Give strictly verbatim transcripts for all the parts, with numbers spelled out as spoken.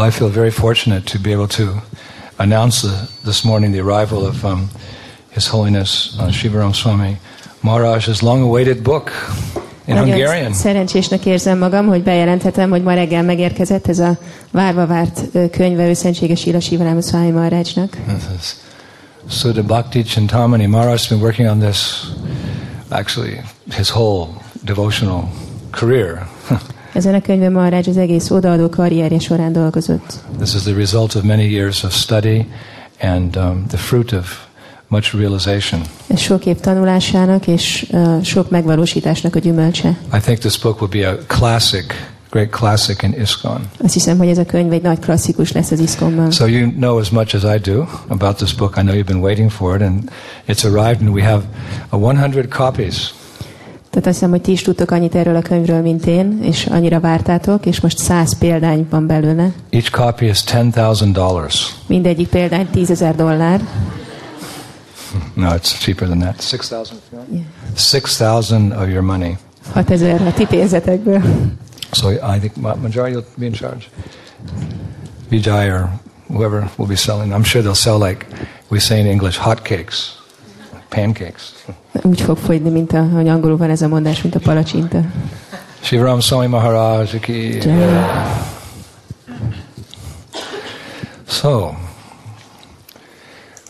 Well, I feel very fortunate to be able to announce the, this morning the arrival of um, His Holiness uh, Shivaram Swami Maharaj's long-awaited book in Nagyon Hungarian. Szerencsésnek érzem magam, hogy bejelenthetem, hogy ma reggel megérkezett ez a várva várt könyve Ő Szentsége Srila Sivarama Swami Maharajnak. So the Bhakti Chintamani Maharaj has been working on this actually his whole devotional career. Ezen a könyvben Maharaj az egész odaadó karrierje során dolgozott. This is the result of many years of study and um, the fruit of much realization. És sok év tanulásának és uh, sok megvalósításnak a gyümölcse. I think this book will be a classic, great classic in ISKCON. Azt hiszem, hogy ez a könyv egy nagy klasszikus lesz az ISKCON-ban. So you know as much as I do about this book. I know you've been waiting for it, and it's arrived, and we have one hundred copies. Tehát azt hiszem, hogy ti is tudtok annyit erről a könyvről, mint én, és annyira vártátok, és most száz példány van belőle. Each copy is ten thousand dollars. Mindegyik példány tízezer dollár. No, it's cheaper than that. six thousand. Yeah. six thousand of your money. hatezer a ti pénzetekből. So I think majority will be in charge. Vijay or whoever will be selling. I'm sure they'll sell, like we say in English, hot cakes. Pancakes. Úgy fog fogyni, mint a, hogy angolul van ez a mondás, mint a palacsinta. Shivaram Swami Maharaj ki. So,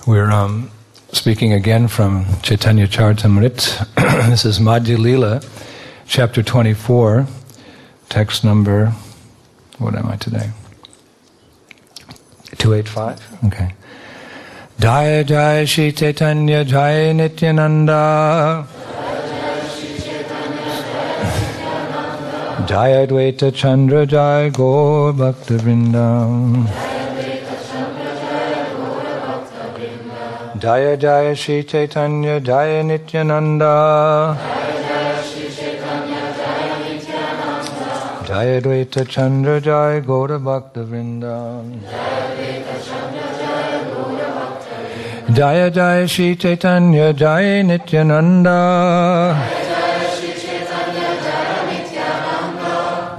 we're um, speaking again from Chaitanya Charitamrita. This is Madhya Lila, chapter twenty-four, text number, what am I today? two eighty-five? Okay. Jai Jai Shri Chaitanya Jai Nityananda Jai Advaita Chandra Jai Gaur Bhakta Vrinda Jai Jai Shri Chaitanya Jai Nityananda Jai Advaita Chandra Jai Gaur Bhakta Vrinda Jaya Jaya Shri Chaitanya Jaya Nityananda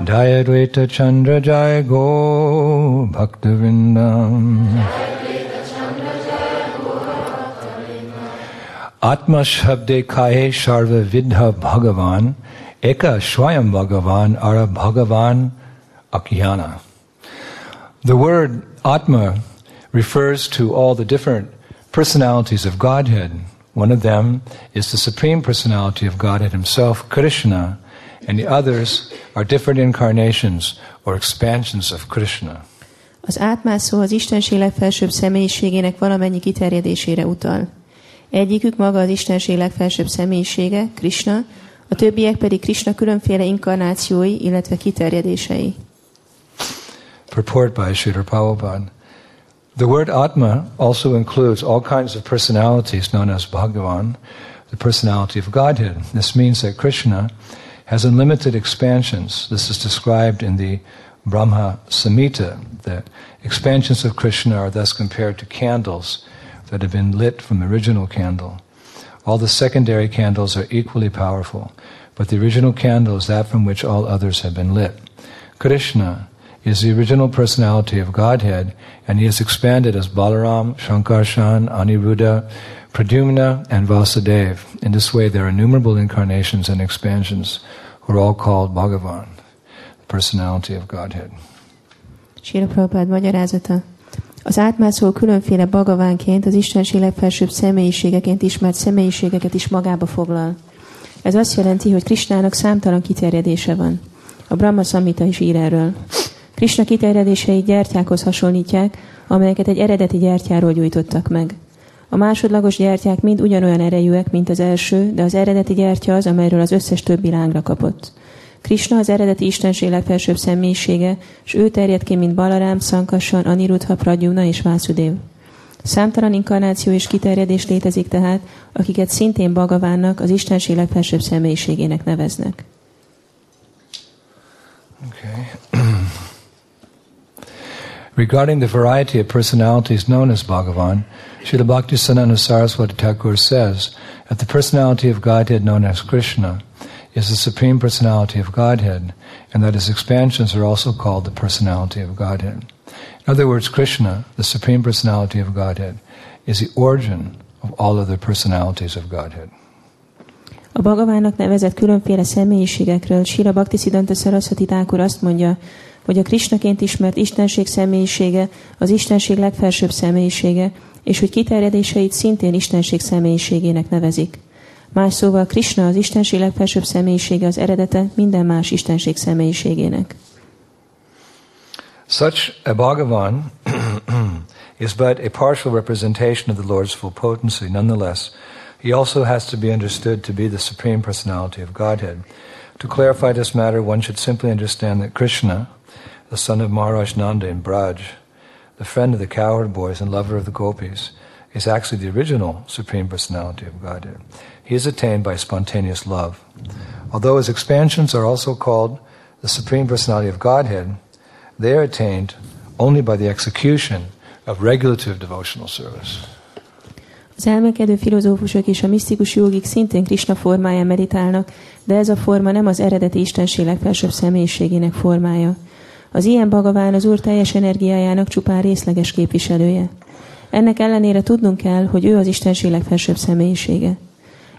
Jaya Dvaita Chandra Jaya Go Bhaktivindam Atma Shabde Kahe Sarva Vidha Bhagavan Eka Swayam Bhagavan Ara Bhagavan Akyana. The word Atma refers to all the different personalities of Godhead. One of them is the Supreme Personality of Godhead Himself, Krishna, and the others are different incarnations or expansions of Krishna. Az átma szó az Istenség legfelsőbb személyiségének valamennyi kiterjedésére utal. Egyikük maga az Istenség legfelsőbb személyisége, Krishna, a többiek pedig Krishna különféle inkarnációi, illetve kiterjedései. Purport by Srila Prabhupada. The word Atma also includes all kinds of personalities known as Bhagavan, the personality of Godhead. This means that Krishna has unlimited expansions. This is described in the Brahma Samhita. The expansions of Krishna are thus compared to candles that have been lit from the original candle. All the secondary candles are equally powerful, but the original candle is that from which all others have been lit. Krishna is the original personality of Godhead, and He is expanded as Balaram, Shankaracharya, Aniruddha, Pradyumna, and Vyasadeva. In this way, there are innumerable incarnations and expansions who are all called Bhagavan, the personality of Godhead. Srila Prabhupada magyarázata. Az átmászó különféle Bhagavánként, az Istenség legfelsőbb személyiségeként ismert személyiségeket is magába foglal. Ez azt jelenti, hogy Krishnának számtalan kiterjedése van. A Brahma Samhita is ír erről. Krishna kiterjedései gyertyákhoz hasonlítják, amelyeket egy eredeti gyertyáról gyújtottak meg. A másodlagos gyertyák mind ugyanolyan erejűek, mint az első, de az eredeti gyertya az, amelyről az összes többi lángra kapott. Krishna az eredeti Istenség legfelsőbb személyisége, s ő terjed ki, mint Balarám, Szankassan, Aniruddha, Pradyumna és Vasudev. Számtalan inkarnáció és kiterjedés létezik tehát, akiket szintén Bhagavánnak, az Istenség legfelsőbb személyiségének neveznek. Okay. Regarding the variety of personalities known as Bhagavan, Śrīla Bhaktisiddhanta Saraswati Thakur says that the personality of Godhead known as Krishna is the Supreme Personality of Godhead, and that His expansions are also called the Personality of Godhead. In other words, Krishna, the Supreme Personality of Godhead, is the origin of all other personalities of Godhead. A Bhagavának nevezett különféle személyiségekről Srila Bhaktisiddhanta Saraswati Thakur azt mondja, hogy a Krishnaként ismert Istenség személyisége az Istenség legfelsőbb személyisége, és hogy kiterjedéseit szintén Istenség személyiségének nevezik. Más szóval Krishna az Istenség legfelsőbb személyisége az eredete minden más Istenség személyiségének. Such a Bhagavan is but a partial representation of the Lord's full potency. Nonetheless, he also has to be understood to be the Supreme Personality of Godhead. To clarify this matter, one should simply understand that Krishna, the son of Maharaj Nanda in Braj, the friend of the cowherd boys and lover of the gopis, is actually the original Supreme Personality of Godhead. He is attained by spontaneous love. Although his expansions are also called the Supreme Personality of Godhead, they are attained only by the execution of regulative devotional service. Az elmekedő filozófusok és a misztikus jogik szintén Krishna formáján meditálnak, de ez a forma nem az eredeti Istenség legfelsőbb személyiségének formája. Az ilyen Bhagaván az Úr teljes energiájának csupán részleges képviselője. Ennek ellenére tudnunk kell, hogy ő az Istenség legfelsőbb személyisége.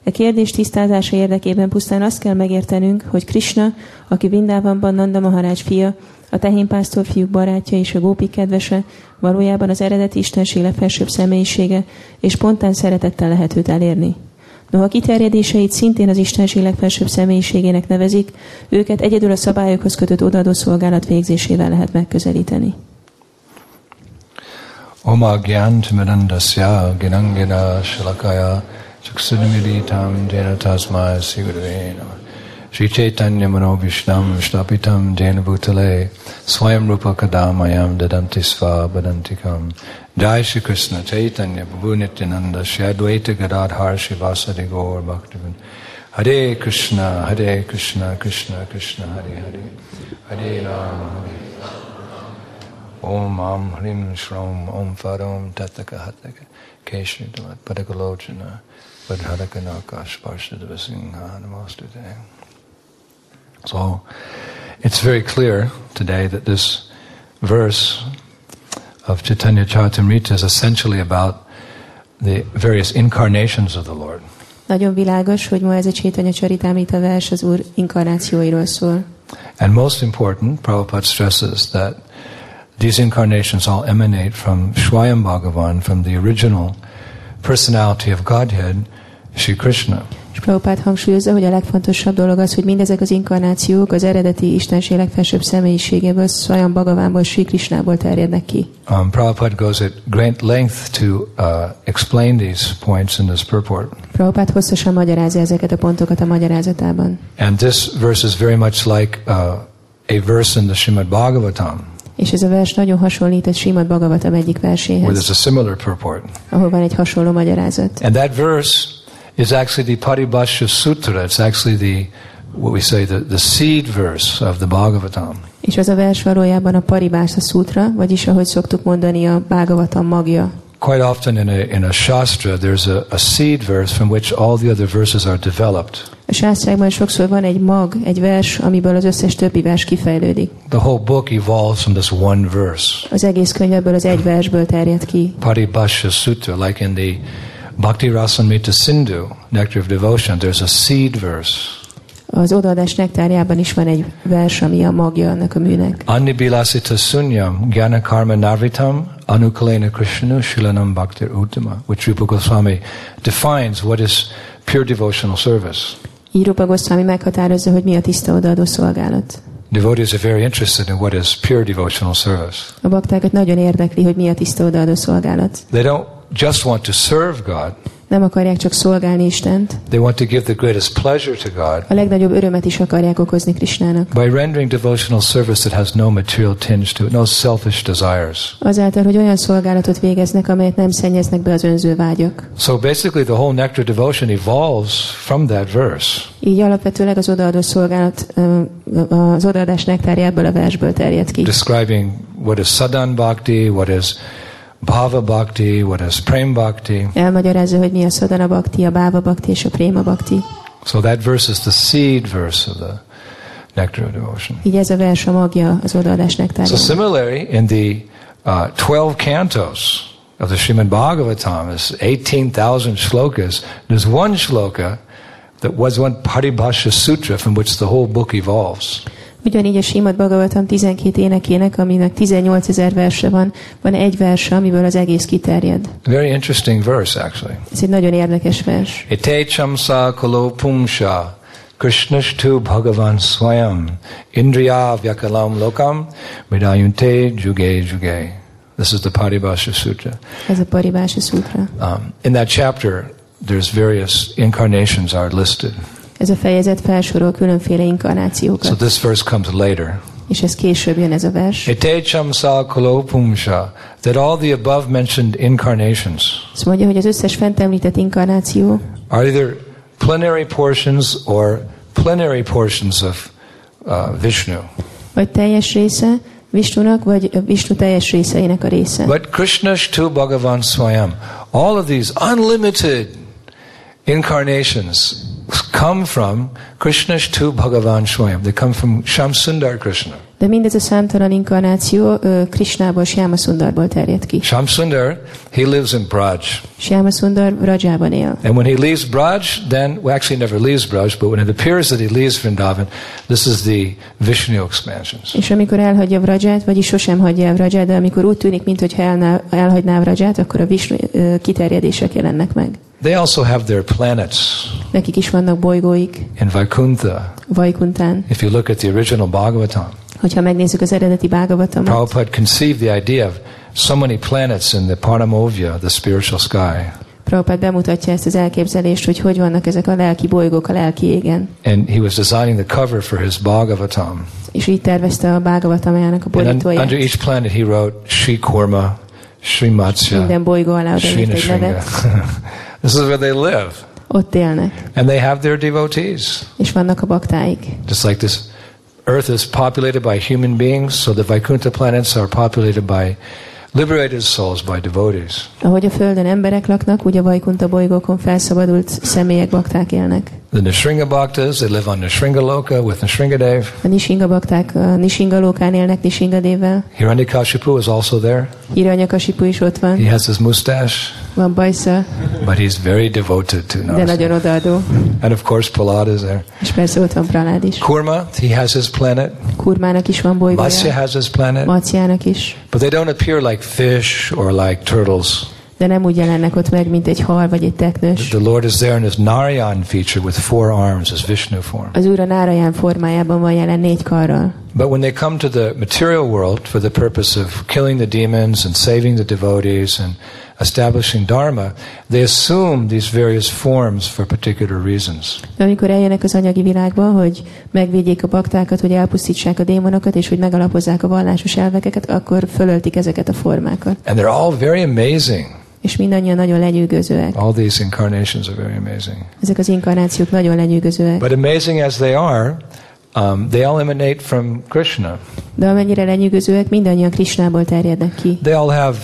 A kérdés tisztázása érdekében pusztán azt kell megértenünk, hogy Krishna, aki Vrindavanban Nanda Maharádzs fia, a tehénpásztor fiúk barátja és a gópik kedvese, valójában az eredeti Istenség legfelsőbb személyisége, és spontán szeretettel lehet őt elérni. Noha kiterjedéseit szintén az Istenség legfelsőbb személyiségének nevezik, őket egyedül a szabályokhoz kötött odaadó szolgálat végzésével lehet megközelíteni. Oma gyantimidandasya ginangina shalakaya csakszudmiritam dhénatasmai szigurvé namah. Sri Chaitanya Manobhishnam Shtapitam Jena Bhutale Swayam Rupa Kadamayam Dadanti Sva Badantikam Jai Shri Krishna Chaitanya Prabhu Nityananda Shadvaita Gadadhar Shivasadi Gaur Bhaktivin Hare Krishna Hare Krishna Krishna Krishna Hare Hare Hare Rama Om Am Hrim Shrom Om Farom Tataka Hataka Keshri Dvat Padakalojana Vadharaka Nakash Parshadva Singha Namastute. So, it's very clear today that this verse of Chaitanya Charitamrita is essentially about the various incarnations of the Lord. Nagyon világos, hogy ma ez a Chaitanya Charitamrita vers az Úr inkarnációiról szól. And most important, Prabhupada stresses that these incarnations all emanate from Swayam Bhagavan, from the original personality of Godhead, Shri Krishna. És Prabhupád hangsúlyozza, hogy a legfontosabb dolog az, hogy mindezek az inkarnációk az eredeti Istenség legfelsőbb személyiségéből, Swayam Bhagavánból, Sri Krishnából terjednek ki. Um, Prabhupád goes at great length to uh, explain these points in this purport. Prabhupád hosszasan magyarázza ezeket a pontokat a magyarázatában. And this verse is very much like uh, a verse in the Srimad Bhagavatam. És ez a vers nagyon hasonlít egy Srimad Bhagavatam egyik verséhez. Where there's a similar purport. Ahol van egy hasonló magyarázat. And that verse is actually the Paribhasha Sutra. It's actually the, what we say, the, the seed verse of the Bhagavatam. És az a vers valójában a Paribhasha Sutra, vagyis ahogy szoktuk mondani, a Bhagavatam magja. Quite often in a, in a shastra there's a, a seed verse from which all the other verses are developed. A sásztrákban sokszor van egy mag, egy vers, amiből az összes többi vers kifejlődik. The whole book evolves from this one verse. Az egész könyv ebből az egy versből terjed ki. Paribhasha Sutra, like in the Bhakti Rasamrita Sindhu, Nectar of Devotion, there's a seed verse. Az odaadás nektárjában is van egy vers, ami a magja annak a műnek. Annibilasita sunyam gyana karma narvitam anukalena krishna shilanam bhaktir uttama, which Rupa Goswami defines what is pure devotional service. Így Rupa Goswami meghatározza, hogy mi a tiszta odaadó szolgálat. Devotees are very interested in what is pure devotional service. A baktákat nagyon érdekli, hogy mi a tiszta odaadó szolgálat. They don't just want to serve God. Nem akarják csak szolgálni Istent. They want to give the greatest pleasure to God. A legnagyobb örömet is akarják okozni Krishnának. By rendering devotional service that has no material tinge to it, no selfish desires. Azáltal, hogy olyan szolgálatot végeznek, amelyet nem szennyeznek be az önző vágyak. So basically the whole nectar devotion evolves from that verse. Így alapvetőleg az odaadó szolgálat az odaadás nektárjából a versből terjed ki. Describing what is sadhan bhakti, what is Bhava Bhakti, what is Prema Bhakti? Elmagyarázza, hogy mi a Sadhana Bhakti, a Bhava Bhakti és a Prema Bhakti. So that verse is the seed verse of the nectar of devotion. Így ez a vers a magja az odaadás nektárjának. So similarly in the uh, twelve cantos of the Srimad Bhagavatam. There's eighteen thousand shlokas. There's one shloka that was one Paribhasha Sutra from which the whole book evolves. Ugyanígy a Srimad Bhagavatam tizenkét énekének, aminek tizennyolcezer verse van, van egy verse, amiből az egész kiterjed. Very interesting verse, actually. Ez egy nagyon érdekes vers. Ete chamsa kalo pumsa, krishnashtu bhagavan swayam, indriya vyakalam lokam, vidayunte juge juge. This is the Paribhasha Sutra. Ez a Paribhasha Sutra. Um, in that chapter, there's various incarnations are listed. Ez a fejezet felsorol különféle inkarnációkat. So this verse comes later. És ez később jön ez a vers. Ete chamsa kalo pumsa, that all the above mentioned incarnations. Azt mondja, hogy az összes fent említett inkarnáció are either plenary portions or plenary portions of uh, Vishnu. Vagy teljes része Vishnunak, vagy Vishnu teljes részeinek a része. But Krishnashtu Bhagavan Swayam, all of these unlimited incarnations come from Krishnashtu Bhagavan Swayam. They come from Shamsundar Krishna. De mindez a számtalan inkarnáció uh, Krishnából, Shyamasundarból terjed ki. Shamsundar, he lives in Braj. ShyamasundarBrajában él. And when he leaves Braj, then, well, actually never leaves Braj, but when it appears that he leaves Vrindavan, this is the Vishnu expansions. És amikor elhagyja Braját, vagyis sosem hagyja el Braját, de amikor úgy tűnik, mintha elná, elhagyná Braját, akkor a Vishnu uh, kiterjedések jelennek meg. They also have their planets. Nekik is vannak bolygóik. In Vaikuntha. Vaikuntán. If you look at the original Bhagavatam. Hogyha megnézzük az eredeti Bhagavatamot. Prabhupada conceived the idea of so many planets in the Paramahovya, the spiritual sky. Prabhupada bemutatja ezt az elképzelést, hogy hogy vannak ezek a lelki bolygók a lelki égen. And he was designing the cover for his Bhagavatam. És így tervezte a Bhagavatamjának a borítóját. And under each planet he wrote Shri Kurma, Shri Matsya, minden bolygó alá odaírt egy nevet. This is where they live. Ott élnek. And they have their devotees. És vannak a baktáik. Just like this Earth is populated by human beings, so the Vaikuntha planets are populated by liberated souls, by devotees. Ahogy a Földön emberek laknak, úgy a Vaikuntha bolygókon felszabadult személyek, bakták élnek. The Nisringa bhaktas, they live on Nisringa Loka with Nisringadev. A Nisringa bakták Nisringa Lokán élnek Nisringadevvel. Hiranyakashipu is also there. Hiranyakashipu is ott van. He has his mustache. Van bajsza. But he's very devoted to Narasana. De nagyon odaadó. And of course Prahlad is there. És persze ott van Prahlad is. Kurma, he has his planet. Kurmának is van bolygója. Matsya has his planet. Matsyanak is. But they don't appear like fish or like turtles. De nem úgy jelennek ott meg, mint egy hal vagy egy teknős. The Lord is there in his Narayan feature with four arms, his Vishnu form. Az Úr a Narayan formájában van jelen négy karral. But when they come to the material world for the purpose of killing the demons and saving the devotees and establishing dharma, they assume these various forms for particular reasons. De amikor eljönnek az anyagi világba, hogy megvédjék a baktákat, hogy elpusztítsák a démonokat, és hogy megalapozzák a vallásos elveket, akkor fölöltik ezeket a formákat. And they're all very amazing. És mindannyian nagyon lenyűgözőek. All these incarnations are very amazing. Ezek az inkarnációk nagyon lenyűgözőek. But amazing as they are, um, they all emanate from Krishna. De amennyire lenyűgözőek, mindannyian Krishnából terjednek ki. They all have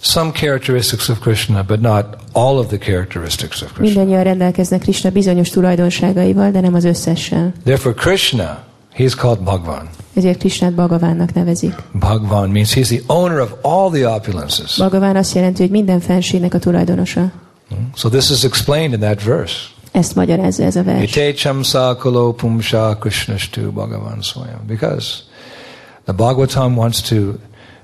some characteristics of Krishna, but not all of the characteristics of Krishna. Mindannyian rendelkeznek Krishna bizonyos tulajdonságaival, de nem az összessel. Therefore Krishna, he is called Bhagavan. Ezért Krishnát Bhagavannak nevezik. Bhagavan means he's the owner of all the opulences. Bhagavan azt jelenti, hogy minden fenségnek a tulajdonosa. So this is explained in that verse. Ezt magyarázza ez a vers. Ete chamsa kalo pumsa krishnashtu bhagavan swayam. Because the Bhagavatam wants to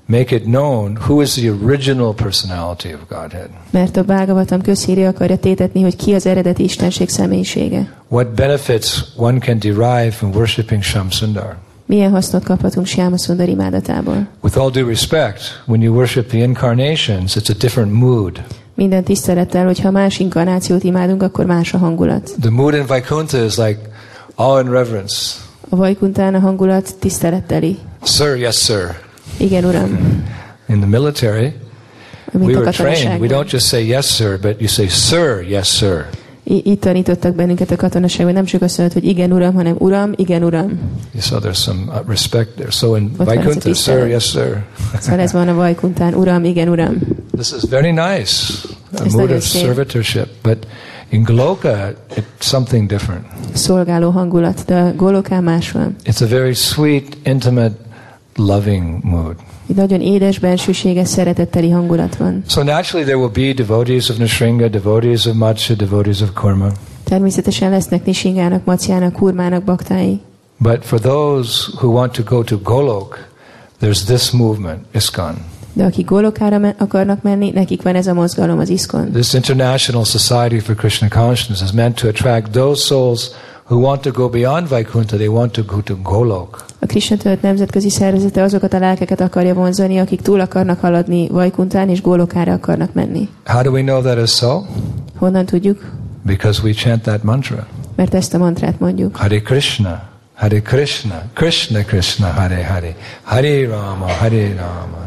make it known who is the original personality of Godhead. Mert a Bhagavatam közhíré akarja tétetni, hogy ki az eredeti Istenség személyisége. What benefits one can derive from worshiping Shamsundar? Milyen hasznot kaphatunk Shyamasunder imádatából? With all due respect, when you worship the incarnations, it's a different mood. Minden tisztelettel, hogyha más inkarnációt imádunk, akkor más a hangulat. The mood in Vaikuntha is like awe and reverence. A Vaikuntán a hangulat tiszteletteli. Sir, yes sir. Igen, uram. In the military, we were trained. We don't just say yes sir, but you say sir, yes sir. I- itt tanítottak bennünket a katonaságban, nem csak azt mondod, hogy igen uram, hanem uram, igen uram. So there's some respect there. So in Vaikuntha, sir, yes sir. Szóval ez van a Vaikuntán, uram, igen uram. This is very nice, a ez mood of servitorship, but in Goloka it's something different. Szolgáló hangulat, de Goloka más van. It's a very sweet, intimate, loving mood. Itt nagyon édes, bensőséges, szeretetteli hangulat van. So naturally there will be devotees of Nisringa, devotees of Matsya, devotees of Kurma. Természetesen lesznek Nisringának, Matsjának, Kurmának baktái. But for those who want to go to Golok, there's this movement, ISKCON. De akik Golokára men- akarnak menni, nekik van ez a mozgalom, az ISKCON. This International Society for Krishna Consciousness is meant to attract those souls who want to go beyond Vaikuntha, they want to go to Golok. A Krishna Tudat Nemzetközi Szervezete azokat a lelkeket akarja vonzani, akik túl akarnak haladni Vaikuntán és Golokára akarnak menni. How do we know that is so? Honnan tudjuk? Because we chant that mantra. Mert ezt a mantrát mondjuk. Hare Krishna, Hare Krishna, Krishna Krishna, Hare Hare, Hare Rama, Hare Rama.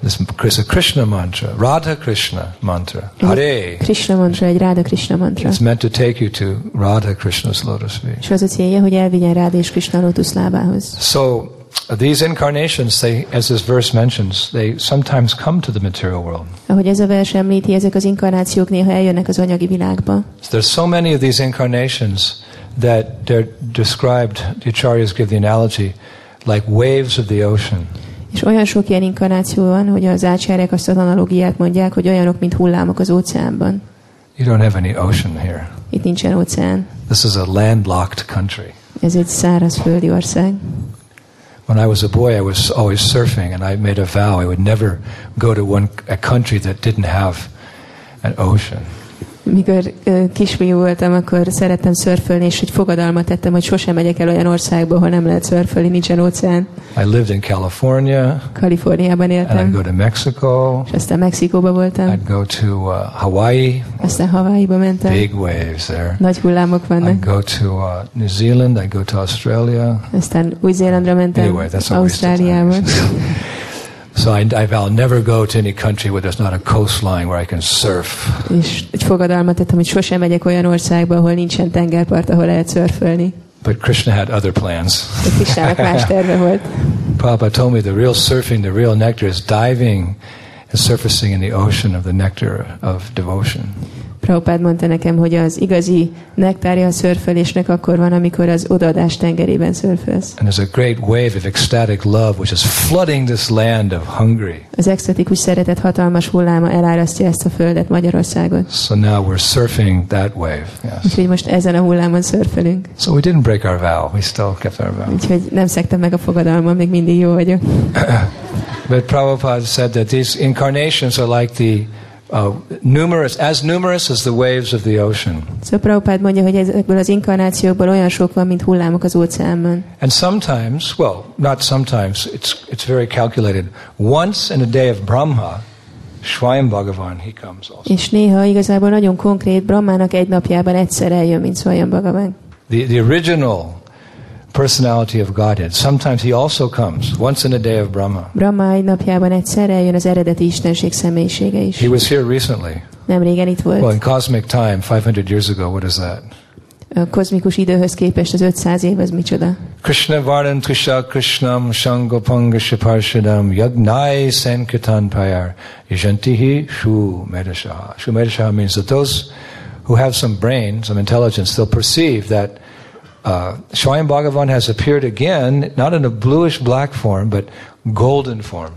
This is a Krishna mantra, Radha Krishna mantra, Hare. Krishna mantra, egy Radha Krishna mantra. It's meant to take you to Radha Krishna's lotus feet. És az a célja, hogy elvigyen Radha és Krishna lotus lábához. So these incarnations, they, as this verse mentions, they sometimes come to the material world. Ahogy ez a vers említi, ezek az inkarnációk néha eljönnek az anyagi világba. There's so many of these incarnations that they're described. The acharyas give the analogy, like waves of the ocean. És olyan sok ilyen inkarnáció van, hogy az ácsárek azt az analógiát mondják, hogy olyanok, mint hullámok az óceánban. You don't have any ocean here. Itt nincsen óceán. This is a landlocked country. Ez egy szárazföldi ország. When I was a boy, I was always surfing, and I made a vow I would never go to one a country that didn't have an ocean. Mikor uh, kisfiú voltam, akkor szerettem szörfölni, és egy fogadalmat tettem, hogy sosem megyek el olyan országba, ahol nem lehet szörfölni, nincsen óceán. I lived in California. Kaliforniában éltem. And I'd go to Mexico. És aztán Mexikóba voltam. I'd go to uh, Hawaii. Aztán Hawaiiba mentem. Big waves there. Nagy hullámok vannak. I'd go to uh, New Zealand. I'd go to Australia. Aztán Új-Zélandra mentem. Anyway, that's Ausztráliába. So I, I vow never go to any country where there's not a coastline where I can surf. És egy fogadalmat tettem, hogy sosem megyek olyan országba, ahol nincsen tengerpart, ahol lehet szörfölni. But Krishna had other plans. Krishnának más terve volt. Prabhupada told me the real surfing, the real nectar is diving and surfacing in the ocean of the nectar of devotion. Prabhupada mondta nekem, hogy az igazi nektárja a szörfölésnek akkor van, amikor az odaadás tengerében szörfölsz. And there's a great wave of ecstatic love which is flooding this land of Hungary. Az extatikus szeretet hatalmas hulláma elárasztja ezt a földet, Magyarországot. So now we're surfing that wave. Yes. Úgyhogy most ezen a hullámon szörfölünk. So we didn't break our vow, we still kept our vow. Úgyhogy nem szegtem meg a fogadalmam, még mindig jó vagyok. But Prabhupada said that these incarnations are like the Uh, numerous, as numerous as the waves of the ocean. So Prabhupada mondja, hogy ezekből az inkarnációkból olyan sok van, mint hullámok az óceánban. And sometimes, well, not sometimes, it's it's very calculated. Once in a day of Brahma, Swayam Bhagavan he comes also. És néha igazából nagyon konkrét, Brahmának egy napjában egyszer eljön, mint Swayam Bhagavan. The the original personality of Godhead. Sometimes he also comes once in a day of Brahma. Brahma egy napjában egyszer eljön az eredeti istenség személyisége is. He was here recently. Nem régen itt volt. Well, in cosmic time, five hundred years ago, what is that? A kozmikus időhöz képest az ötszáz év az micsoda? Krishna Varnam Trisha Krishnam Shangopangasya Parshadam Yagnai Sankirtan Payar Yantihi Shumedashaha. Shumedashaha means that those who have some brain, some intelligence, they'll perceive that Uh, Swayam Bhagavan has appeared again, not in a bluish-black form, but golden form.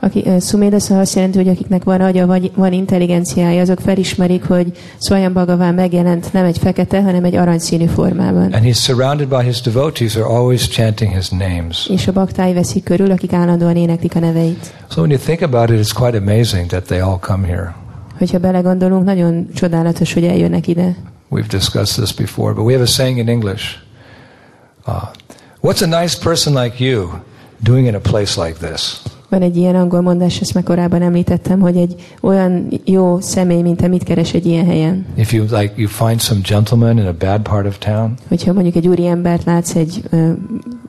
Aki uh, Sumedasa azt jelenti, hogy akiknek van agya, vagy van intelligenciája, azok felismerik, hogy Swayam Bhagavan megjelent nem egy fekete, hanem egy aranyszínű formában. And he's surrounded by his devotees who are always chanting his names. És a baktái veszik körül, akik állandóan éneklik a neveit. So when you think about it, it's quite amazing that they all come here. Hogyha belegondolunk, nagyon csodálatos, hogy eljönnek ide. We've discussed this before, but we have a saying in English. Uh, what's a nice person like you doing in a place like this? Van egy ilyen angol mondás, ezt már korábban említettem, hogy egy olyan jó személy, mint te, mit keres egy ilyen helyen. If you like, you find some gentleman in a bad part of town. Hogyha mondjuk egy úri embert látsz egy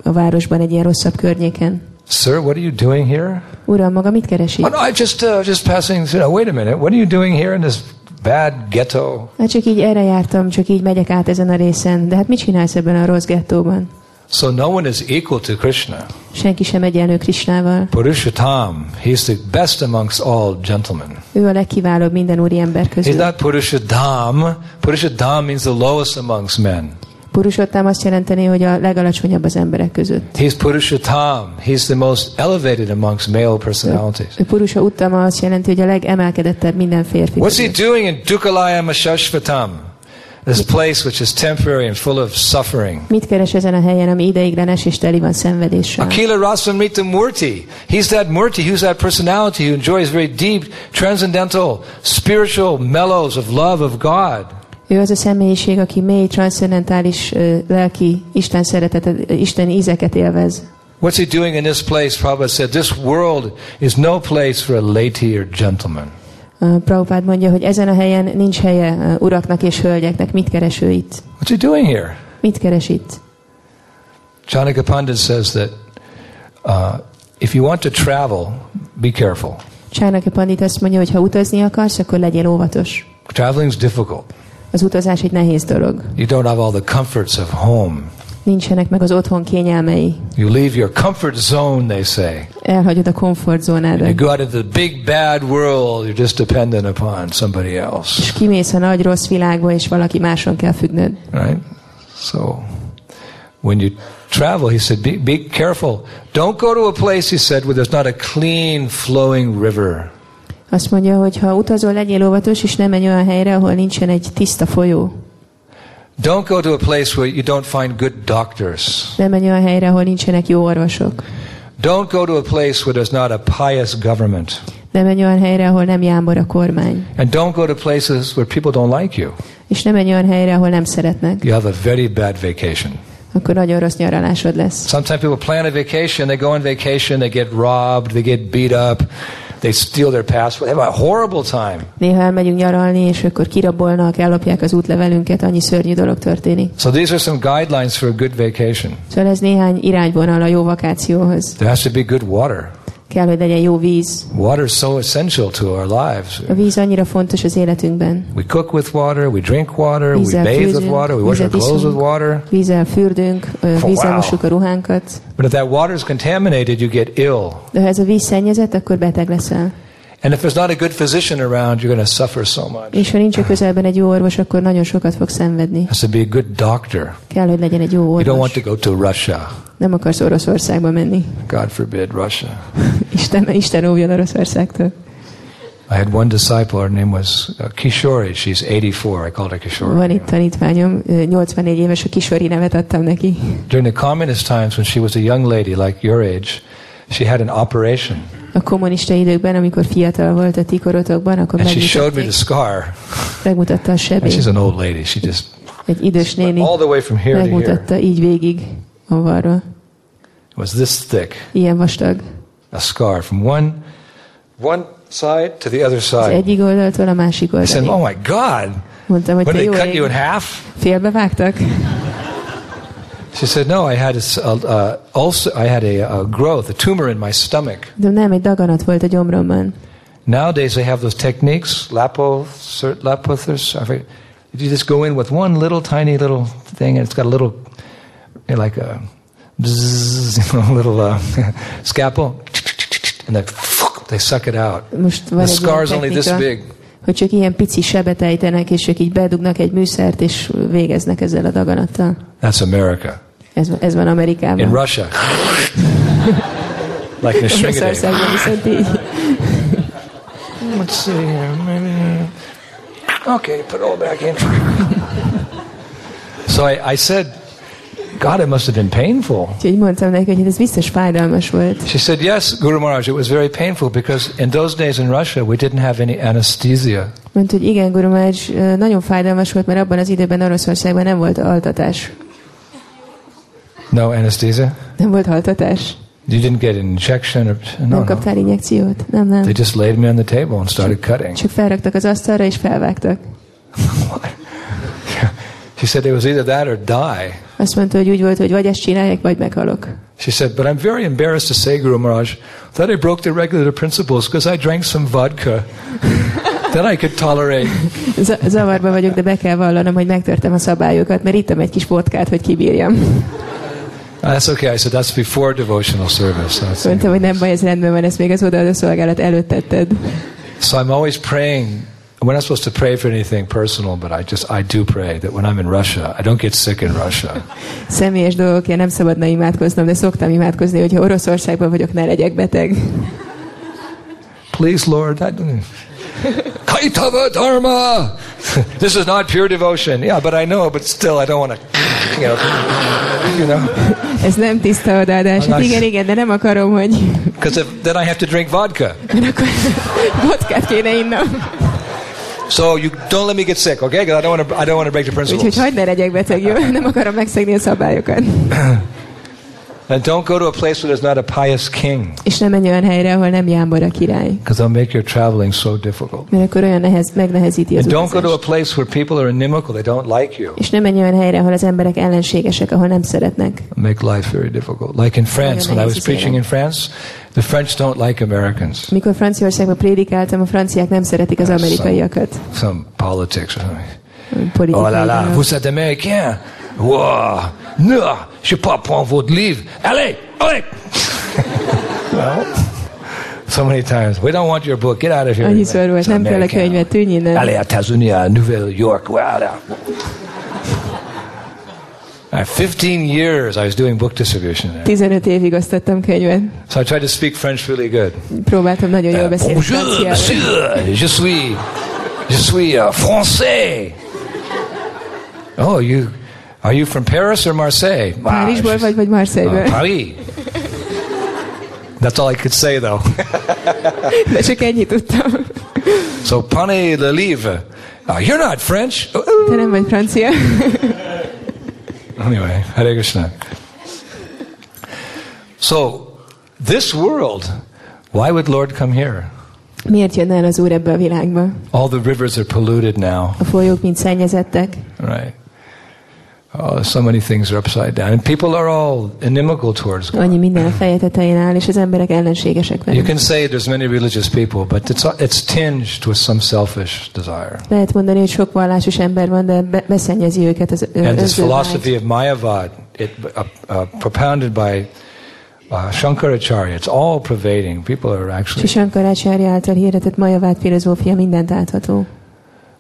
a városban egy ilyen rosszabb környéken. Sir, what are you doing here? Uram, maga mit keresi? Oh, no, I'm just uh, just passing. You know, wait a minute. What are you doing here in this bad ghetto? Hát csak így erre jártam, csak így megyek át ezen a részen. De hát mit csinálsz ebben a rossz gettóban? So no one is equal to Krishna. Senki sem egyenlő Krishnával. Purushottam, he's the best amongst all gentlemen. Ő a legkiválóbb minden úri ember közül. He's not Purushottam. Purushottam means the lowest amongst men. Purushottam azt jelenteni, hogy a legalacsonyabb az emberek között. He's Purushottam. He's the most elevated amongst male personalities. Purushottam azt jelenti, hogy a legemelkedettebb minden férfi. What's he doing in Dukkalaya Mashashvatam? This place which is temporary and full of suffering. Mit keres ezen a helyen, ami ideiglenes és teli van szenvedéssel? Akila Rasamrita Murti. He's that Murti, who's that personality who enjoys very deep, transcendental, spiritual mellows of love of God. Ő az a személyiség, aki mély, transzendentális uh, lelki Isten szeretetet, Isten ízeket élvez. What's he doing in this place? Prabhupada said, this world is no place for a lady or gentleman. Uh, Prabhupada mondja, hogy ezen a helyen nincs helye uh, uraknak és hölgyeknek. Mit keres ő itt? What's he doing here? Mit keres itt? Janaka Pandit says that uh, if you want to travel, be careful. Janaka Pandit azt mondja, hogy ha utazni akarsz, akkor legyél óvatos. Traveling is difficult. Az utazás egy nehéz dolog. You don't have all the comforts of home. Nincsenek meg az otthon kényelmei. You leave your comfort zone, they say. Elhagyod a komfortzónádat. You go out into the big bad world. You're just dependent upon somebody else. És kimész a nagy rossz világba, és valaki máson kell függnöd. Right? So when you travel, he said, be, be careful. Don't go to a place, he said, where there's not a clean flowing river. Azt mondja, hogy ha utazol, legyél óvatos, és nem menj olyan helyre, ahol nincsen egy tiszta folyó. Don't go to a place where you don't find good doctors. Nem menj olyan helyre, ahol nincsenek jó orvosok. Don't go to a place where there's not a pious government. Nem menj olyan helyre, ahol nem jámbor a kormány. And don't go to places where people don't like you. És nem menj olyan helyre, ahol nem szeretnek. You have a very bad vacation. Akkor nagyon rossz nyaralásod lesz. Sometimes people plan a vacation, they go on vacation, they get robbed, they get beat up. They steal their passport. They have a horrible time. Néha elmegyünk nyaralni, és akkor kirabolnak, ellopják az útlevelünket, annyi szörnyű dolog történik. So these are some guidelines for a good vacation. Szóval ez néhány irányvonal a jó vakációhoz. There has to be good water. Kell, hogy legyen jó víz. Water is so essential to our lives. A víz annyira fontos az életünkben. We cook with water, we drink water, vízzel we bathe fűzünk, with water, we wash our clothes with water. Vízzel fürdünk, oh, vízzel mosuk wow. a ruhánkat. But if that water is contaminated, you get ill. De ha ez a víz szennyezett, akkor beteg leszel. And if there's not a good physician around, you're going to suffer so much. És ha nincs a közelben egy jó orvos, akkor nagyon sokat fog szenvedni. Has to be a good doctor. Kell, hogy legyen egy jó orvos. You don't want to go to Russia. Nem akarsz Oroszországba menni. God forbid Russia. Isten, Isten óvjon Oroszországtól. I had one disciple, her name was Kishori. She's eighty-four. I called her Kishori. Van itt tanítványom, nyolcvannégy éves, a Kishori nevet adtam neki. During the communist times, when she was a young lady like your age, she had an operation. A kommunista időkben, amikor fiatal volt a ti korotokban, akkor megmutatták. She showed me the scar. Megmutatta a sebét. She's an old lady. She just egy idős néni. All the way from here to here. Megmutatta így végig avarra. It was this thick. Ilyen vastag. A scar from one one side to the other side. Az egyik oldaltól a másik oldalig. I said, oh my God. Mondtam, hogy they cut you in half? Félbevágtak. She said, no, I had a, uh, also, I had a, a growth, a tumor in my stomach. De nem, egy daganat volt a gyomromban. Nowadays they have those techniques, lapo, cert, lapo, cert, you just go in with one little tiny little thing, and it's got a little, like a, bzz, a little uh, scalpel, and they, they suck it out. The scar's only this big. Hogy csak ilyen pici sebet ejtenek, és csak így bedugnak egy műszert, és végeznek ezzel a daganattal. That's America. Ez, ez van Amerikában. In Russia. Like in a Shrigadae. Let's see here. Maybe... Okay, put it all back in. So I, I said, God, it must have been painful. Úgyhogy mondtam neki, hogy ez biztos fájdalmas volt. She said, yes, Guru Maharaj, it was very painful because in those days in Russia we didn't have any anesthesia. Mondta, hogy igen, Guru Maharaj, nagyon fájdalmas volt, mert abban az időben Oroszországban nem volt altatás. No anesthesia? Nem volt altatás. You didn't get an injection or no, nem kaptál injekciót. Nem, nem. They just laid me on the table and started cutting. Csak felraktak az asztalra és felvágtak. She said it was either that or die. Azt mondta, hogy úgy volt, hogy vagy ezt csinálják, vagy meghalok. She said, but I'm very embarrassed to say, Guru Maharaj, that I broke the regular principles because I drank some vodka that I could tolerate. Zavarba vagyok, de be kell vallanom, hogy megtörtem a szabályokat, mert ittam egy kis vodkát, hogy kibírjam. That's okay. I said that's before devotional service. Mondta, hogy nem baj, ez rendben van, ezt még az odaadó szolgálat előtt tetted. So I'm always praying We're not supposed to pray for anything personal, but I just I do pray that when I'm in Russia, I don't get sick in Russia. Személyes dolgokért nem szabadna imádkoznom, de szoktam imádkozni, hogy ha Oroszországban vagyok, ne legyek beteg. Please, Lord, I don't. Kaitava dharma. This is not pure devotion. Yeah, but I know, but still, I don't want to. You know. You know. Ez nem tiszta odaadás. Hát igen, igen, de nem akarom, hogy. Because then I have to drink vodka. Vodkát kéne innom. So you don't let me get sick, okay? Because I don't want to. I don't want to break the principles. Úgyhogy hagyd ne legyek beteg, jó? Nem akarom megszegni a szabályokat. And don't go to a place where there's not a pious king. És ne menj olyan helyre, ahol nem jámbor a király. Because I'll make your traveling so difficult. Mert akkor olyan nehez, megnehezíti az utazást. And don't go to a place where people are inimical, they don't like you. És ne menj olyan helyre, ahol az emberek ellenségesek, ahol nem szeretnek. Make life very difficult. Like in France, when I was preaching in France, the French don't like Americans. Mikor Franciaországban prédikáltam, a franciák nem szeretik az amerikaiakat. Some politics. Oh là là, vous êtes américain. Wow. No, je ne peux pas prendre votre livre. Allez, allez. Well, so many times. We don't want your book. Get out of here. Annyiszor volt, nem kell a könyvet, tűnj innen. Allez, à États-Unis, à New York. Wow. fifteen years I was doing book distribution there. tizenöt évig osztottam könyvet. So I tried to speak French really good. Próbáltam nagyon jól beszélni franciául. Bonjour, monsieur. Je suis, je suis uh, français. Oh, you. Are you from Paris or Marseille? Párizsból vagy, vagy Marseille-ből? Paris. That's all I could say, though. De csak ennyit tudtam. So, prenez le livre. Oh, you're not French. Te nem vagy francia. Anyway, Hare Krishna. So, this world, why would Lord come here? Miért jönne el az Úr ebbe a világba? All the rivers are polluted now. A folyók mind szennyezettek. Right. Oh, so many things are upside down, and people are all inimical towards God. Annyi minden a feje tetején áll, és az emberek ellenségesek vele. You can say there's many religious people, but it's it's tinged with some selfish desire. Lehet mondani, hogy sok vallásos ember van, de be- beszennyezi őket az önző vágy. And this philosophy of Mayavad, it uh, uh, propounded by uh, Shankaracharya, it's all pervading. People are actually. Shankaracharya által hirdetett Mayavad filozófia mindent átható.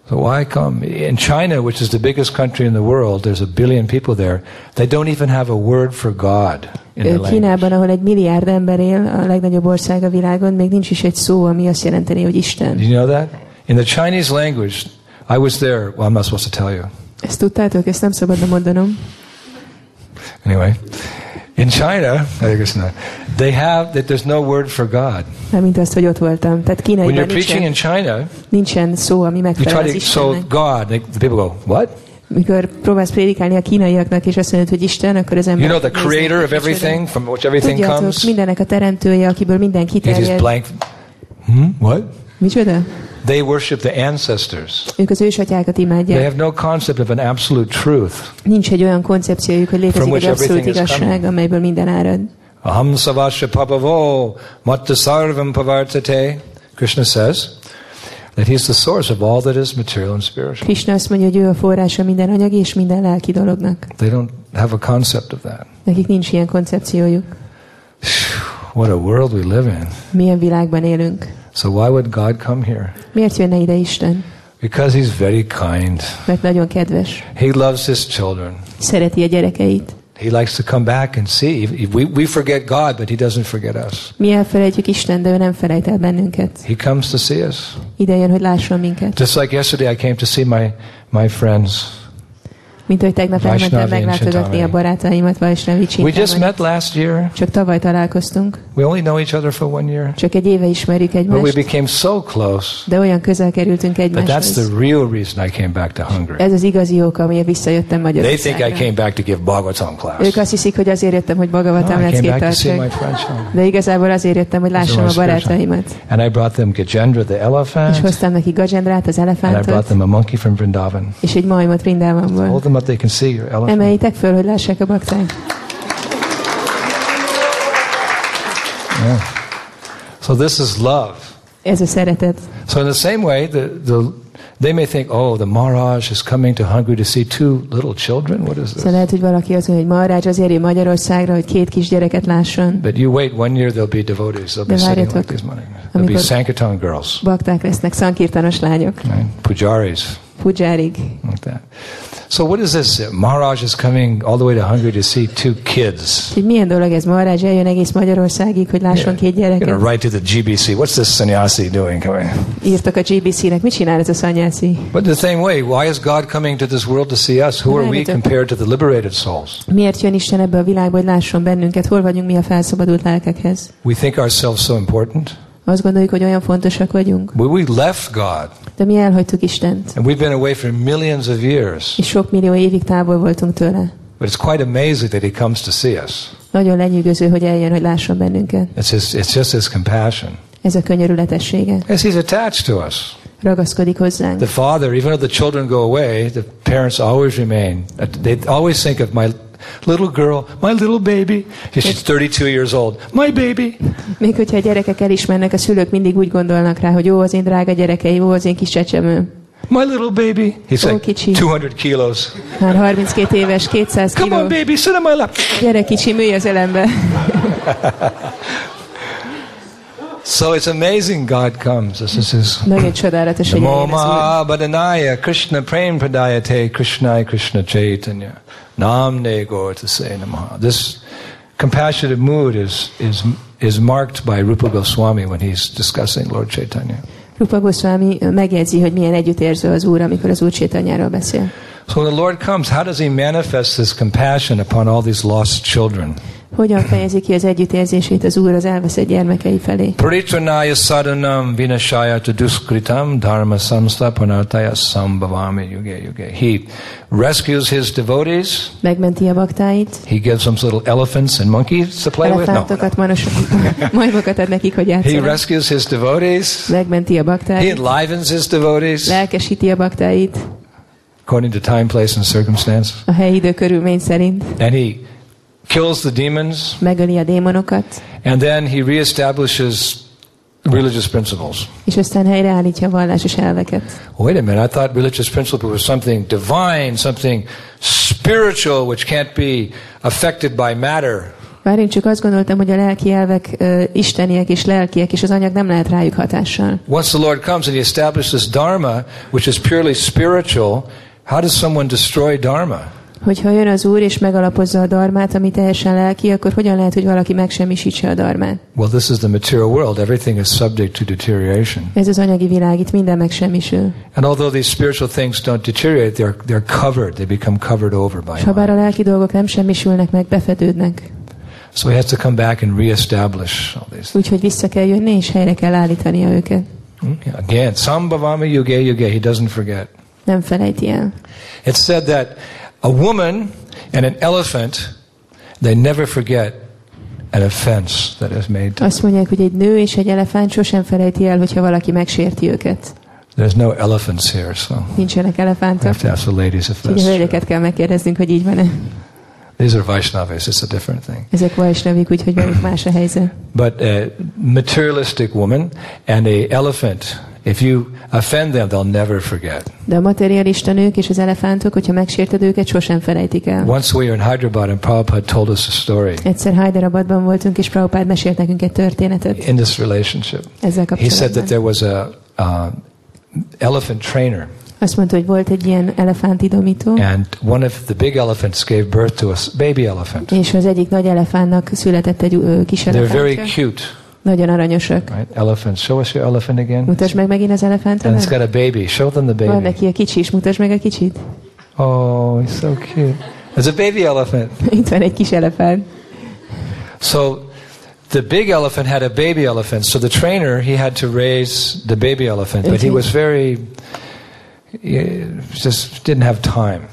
So why come in China, which is the biggest country in the world? There's a billion people there. They don't even have a word for God in their language. Kínában, ahol egy milliárd ember él, a legnagyobb ország a világon, még nincs is egy szó, ami azt jelenteni, hogy Isten. Do you know that? In the Chinese language, I was there. Well, I'm not supposed to tell you. Ezt tudtátok, ezt nem szabadna mondanom. Anyway, in China, I guess not. They have that there's no word for God. Nem, mint azt, hogy ott voltam. Tehát Kínában nincsen. When you're preaching in China, nincsen szó, ami megfelel az Istennek. So God, the people go, what? Mikor próbálsz prédikálni a kínaiaknak, és azt mondod, hogy Isten, akkor az ember... You know the creator of everything, from which everything comes? Tudjátok, mindennek a teremtője, akiből minden kiterjed. It is blank. Hmm? What? Micsoda? They worship the ancestors. Ők az ősatyákat imádják. They have no concept of an absolute truth. Nincs egy olyan koncepciójuk, hogy létezik egy abszolút igazság, amelyből minden árad. Aham savasya papavo matta sarvam pavartate. Krishna says that he is the source of all that is material and spiritual. Krishna azt mondja, hogy ő a forrása minden anyagi és minden lelki dolognak. They don't have a concept of that. Nekik nincs ilyen koncepciójuk. What a world we live in. Milyen világban élünk. So why would God come here? Miért jönne ide Isten? Because he's very kind. Mert nagyon kedves. He loves his children. Szereti a gyerekeit. He likes to come back and see. We, we forget God, but he doesn't forget us. Mi elfelejtjük Isten, de ő nem felejt el bennünket. He comes to see us. Ide jön, hogy lásson minket. Just like yesterday I came to see my my friends. Mint ahogy tegnap elmentem meglátogatni a barátaimat, Vaishnavi Csintamani. We just met last year. Csak tavaly találkoztunk. We only know each other for one year. Csak egy éve ismerjük egymást. But we became so close. De olyan közel kerültünk egymáshoz. But that's the real reason I came back to Hungary. Ez az igazi ok, amiért visszajöttem Magyarországra. They think I came back to give Bhagavatam class. Ők azt hiszik, hogy azért jöttem, hogy Bhagavatam leckét tartsak. De igazából azért jöttem, hogy lássam a barátaimat. And I brought them Gajendra the elephant. És hoztam nekik Gajendrát, az elefántot. And I brought them a monkey from Vrindavan. És egy majmot Vrindavanból. But they can see your elephant. Emeljétek föl, hogy lássák a baktányt. Yeah. So this is love. Ez a szeretet. So in the same way, the the They may think, oh, the Maharaj is coming to Hungary to see two little children. What is this? Szóval lehet, hogy valaki azt mondja, hogy Maharaj azért jön Magyarországra, hogy két kisgyereket lásson. But you wait, one year there'll be devotees. They'll be sitting like this morning. There'll be Sankirtan girls. Bakták lesznek, Sankirtanos lányok. Right? Pujaris. Pujarig. Like that. So what is this? Maharaj is coming all the way to Hungary to see two kids. Hogy milyen dolog ez? Maharaj eljön egész Magyarországig, hogy lásson két gyereket. You're right to the G B C. What's this sannyasi doing? Írtak a G B C-nek. Mit csinál ez a sannyasi? But the same way, why is God coming to this world to see us? Who are we compared to the liberated souls? Miért jön Isten ebbe a világba, hogy lásson bennünket? Hol vagyunk mi a felszabadult lelkekhez? We think ourselves so important. Azt gondoljuk, hogy olyan fontosak vagyunk. But we left God. De mi elhagytuk Istent. And we've been away for millions of years. És sok millió évig távol voltunk tőle. But it's quite amazing that he comes to see us. Nagyon lenyűgöző, hogy eljön, hogy lásson bennünket. It's his, it's just his compassion. Ez a könyörületessége. Yes, he's attached to us. Ragaszkodik hozzánk. The father, even if the children go away, the parents always remain. They always think of my little girl, my little baby. She's thirty-two years old. My baby. Még hogyha a gyerekek elismernek, a szülők mindig úgy gondolnak rá, hogy ó, az én drága gyerekeim, ó, az én kis csecsemőm. My little baby. He's ó, like two hundred kilos. Már harminckét éves, kétszáz kiló. Come on, baby, sit on my lap. Gyere kicsim, ülj az ölembe. So it's amazing God comes. This is his. Namo Mahabhadanaya Krishna Prem Pradayate Krishna Krishna Chaitanya Namne Gaurase Namaha. This compassionate mood is is is marked by Rupa Goswami when he's discussing Lord Chaitanya. Rupa Goswami megjegyzi, hogy milyen együttérző az Úr, amikor az Úr Chaitanyáról beszél. So when the Lord comes, how does he manifest this compassion upon all these lost children? Hogyan fejezi ki az együttérzését az Úr az elveszett gyermekei felé? Paritranaya sadhanam vinashayata duskritam dharma samsthapanartaya sambhavami yuge yuge. He rescues his devotees. Megmenti a baktáit. He gives them little elephants and monkeys to play with. No. Majmokat ad nekik, hogy játszanak. He rescues his devotees. Megmenti a baktáit. He enlivens his devotees. Lelkesíti a baktáit. According to time, place and circumstance. A helyi idő körülmény szerint. And he kills the demons. Megöli a démonokat. And then he reestablishes religious principles. És aztán helyreállítja a vallásos elveket. Wait a minute, I thought religious principle was something divine, something spiritual which can't be affected by matter. Bár én csak azt gondoltam, hogy a lelki elvek uh, isteniek és lelkiek, és az anyag nem lehet rájuk hatással. Once the Lord comes and he establishes dharma, which is purely spiritual, how does someone destroy dharma? Hogyha jön az Úr és megalapozza a dharmát, ami teljesen lelki, akkor hogyan lehet, hogy valaki megsemmisítse a dharmát? Well, this is the material world. Everything is subject to deterioration. Ez az anyagi világ, itt minden megsemmisül. And although these spiritual things don't deteriorate, they're they're covered. They become covered over by. Ha bár a lelki dolgok nem semmisülnek meg, befedődnek. So he has to come back and reestablish all these. Úgyhogy vissza kell jönni és helyre kell állítania őket. Again, sambhavami yuge yuge. He doesn't forget. Nem felejti el. It said that a woman and an elephant, they never forget an offense that is made to them. Azt mondják, hogy egy nő és egy elefánt sosem felejti el, hogyha valaki megsérti őket. There's no elephants here, so. Nincsenek elefántok. We have to ask the ladies if that's true. Őket kell megkérdeznünk, hogy így van-e. These are Vaishnavis, it's a different thing. Ezek Vaishnavik, úgyhogy velük más a helyzet. But a materialistic woman and an elephant, if you offend them, they'll never forget. De a materialista nők és az elefántok, hogyha megsérted őket, sosem felejtik el. Once we were in Hyderabad and Prabhupada told us a story. Egyszer Hyderabadban voltunk és Prabhupada mesélt nekünk egy történetet. In this relationship. Ezzel kapcsolatban. He said that there was a uh, elephant trainer. Azt mondta, hogy volt egy ilyen elefántidomító. And one of the big elephants gave birth to a baby elephant. És az egyik nagy elefántnak született egy uh, kis elefántja. They're very cute. Nagyon aranyosak. Right. Elephant. Show us your elephant again. Mutasd meg megint az elefántot. And it's got a baby. Show them the baby. Van neki a kicsi is. Mutasd meg a kicsit. Oh, it's so cute. It's a baby elephant. Itt van egy kis elefánt. So the big elephant had a baby elephant. So the trainer, he had to raise the baby elephant, but he was very just didn't have time.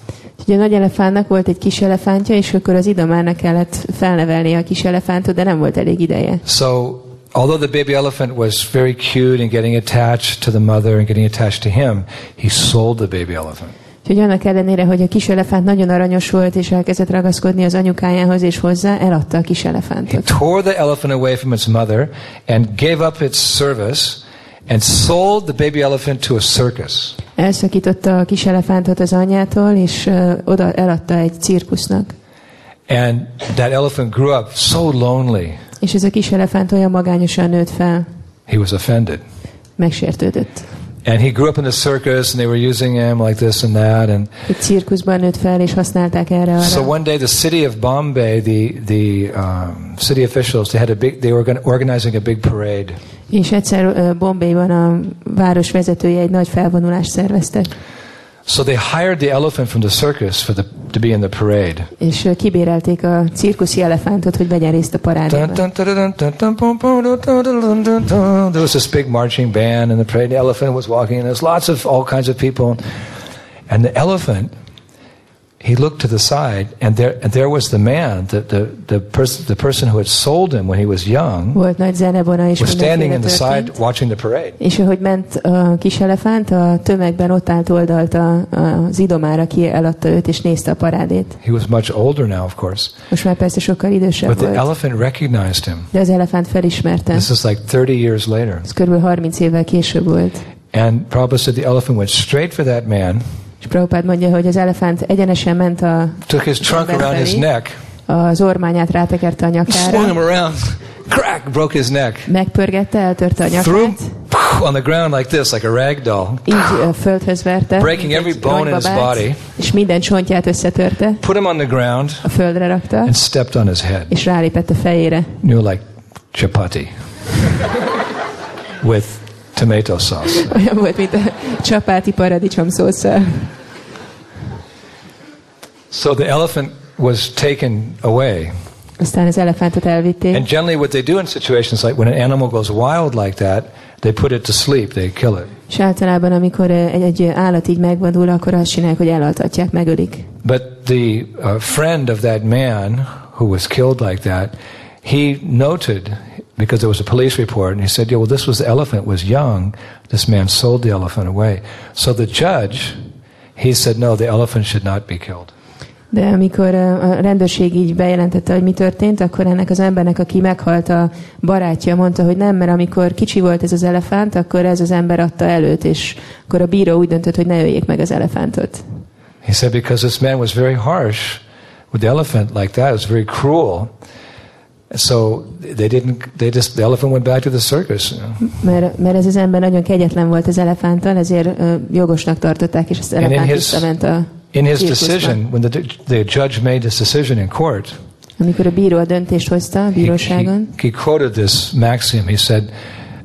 Ugye a nagy elefántnak volt egy kis elefántja, és akkor az idomárnak kellett felnevelni a kis elefántot, de nem volt elég ideje. So although the baby elephant was very cute and getting attached to the mother and getting attached to him, he sold the baby elephant. Úgyhogy annak ellenére, hogy a kis elefánt nagyon aranyos volt és elkezdett ragaszkodni az anyukájához és hozzá, eladta a kis elefántot. He tore the elephant away from its mother and gave up its service and sold the baby elephant to a circus. elszakította a kis elefántot az anyjától, és uh, oda eladta egy cirkusznak. And that elephant grew up so lonely. És ez a kis elefánt olyan magányosan nőtt fel. He was offended. Megsértődött. And he grew up in the circus, and they were using him like this and that. And egy cirkuszban nőtt fel, és használták erre-arra. So one day, the city of Bombay, the the um, city officials, they had a big, they were organizing a big parade. És egyszer uh, Bombayban a város vezetője egy nagy felvonulást szerveztek. So they hired the elephant from the circus for the to be in the parade. És kibérelték a cirkuszi elefántot, hogy vegyen részt a parádéban. There was this big marching band in the parade. The elephant was walking, and there's lots of all kinds of people. And the elephant, he looked to the side, and there and there was the man, the the the person the person who had sold him when he was young. Volt nagy zenebona is. Was standing in the side watching the parade. És ahogy ment a kis elefánt, a tömegben ott állt oldalt az idomára, ki eladta őt, és nézte a parádét. He was much older now, of course. Most már persze sokkal idősebb volt. But the elephant recognized him. De az elefánt felismerte. This is like thirty years later. Ez körülbelül harminc évvel később volt. And Prabhupada said the elephant went straight for that man. És Prabhupád mondja, hogy az elefánt egyenesen ment a took his trunk around his neck. Az ormányát rátekerte a nyakára. Swung him around. Crack, broke his neck. Megpörgette, eltörte a nyakát. Threw on the ground like this, like a ragdoll. Így földhöz verte. Breaking every bone in his body. És minden csontját összetörte. Put him on the ground. A földre rakta. And stepped on his head. És rálépett a fejére. You like chapati. With tomato sauce. Olyan volt, mint a csapáti paradicsom szósza. So the elephant was taken away. Aztán az elefántot elvitték. And generally what they do in situations like when an animal goes wild like that, they put it to sleep, they kill it. És általában, amikor egy, egy állat így megvadul, akkor azt csinálják, hogy elaltatják, megölik. But the uh, friend of that man who was killed like that, he noted, because there was a police report, and he said, yeah, well, this was the elephant, was young. This man sold the elephant away. So the judge, he said, no, the elephant should not be killed. De amikor a rendőrség így bejelentette, hogy mi történt, akkor ennek az embernek, aki meghalt, a barátja mondta, hogy nem, mert amikor kicsi volt ez az elefánt, akkor ez az ember adta előtt, és akkor a bíró úgy döntött, hogy ne öljék meg az elefántot. He said, because this man was very harsh with the elephant like that, it was very cruel. So they didn't. They just the elephant went back to the circus. Mert mert ez az ember nagyon kegyetlen volt az elefánttal, ezért jogosnak tartották, és az elefánt visszament a in his decision, when the the judge made his decision in court, amikor a bíró a döntést hozta a bíróságon, he, he, he quoted this maxim. He said,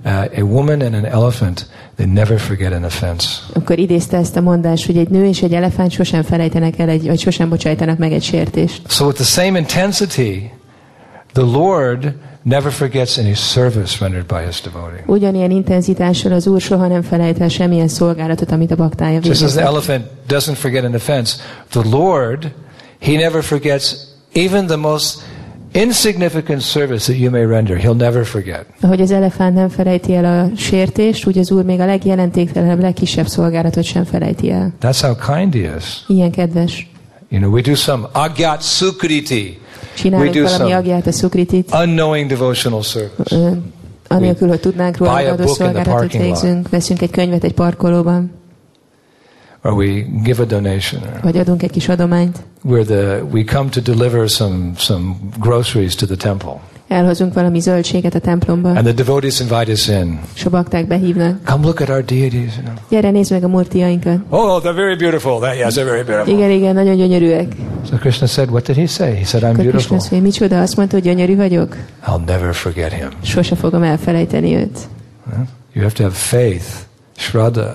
uh, "A woman and an elephant, they never forget an offense." Akkor idézte ezt a mondást, hogy egy nő és egy elefánt sosem felejtenek el egy, vagy sosem bocsájtanak meg egy sértést. So with the same intensity, the Lord never forgets any service rendered by his devotee. Ugyanilyen intenzitással az Úr soha nem felejt el semmilyen szolgálatot, amit a baktája végez. Just as the elephant doesn't forget an offense, the Lord, he never forgets even the most insignificant service that you may render. He'll never forget. Ahogy az elefánt nem felejti el a sértést, úgy az Úr még a legjelentéktelenebb, legkisebb szolgálatot sem felejti el. That's how kind he is. Ilyen kedves. You know, we do some agyat sukriti. We do some unknowing devotional service. Uh, anélkül, hogy tudnánk róla, adó szolgálatot végzünk, veszünk egy könyvet egy parkolóban. Or we give a donation. Vagy adunk egy kis adományt. Where the we come to deliver some some groceries to the temple. Elhozunk valami zöldséget a templomba. And the devotees invite us in. És a bakták behívnak. Come look at our deities. Gyere, nézd meg a murtiainkat. Oh, they're very beautiful. That, yes, they're very beautiful. Igen, igen, nagyon gyönyörűek. So Krishna said, what did he say? He said, I'm beautiful. Krishna azt mondja, micsoda, azt mondta, hogy gyönyörű vagyok. I'll never forget him. Sose fogom elfelejteni őt. You have to have faith, shraddha.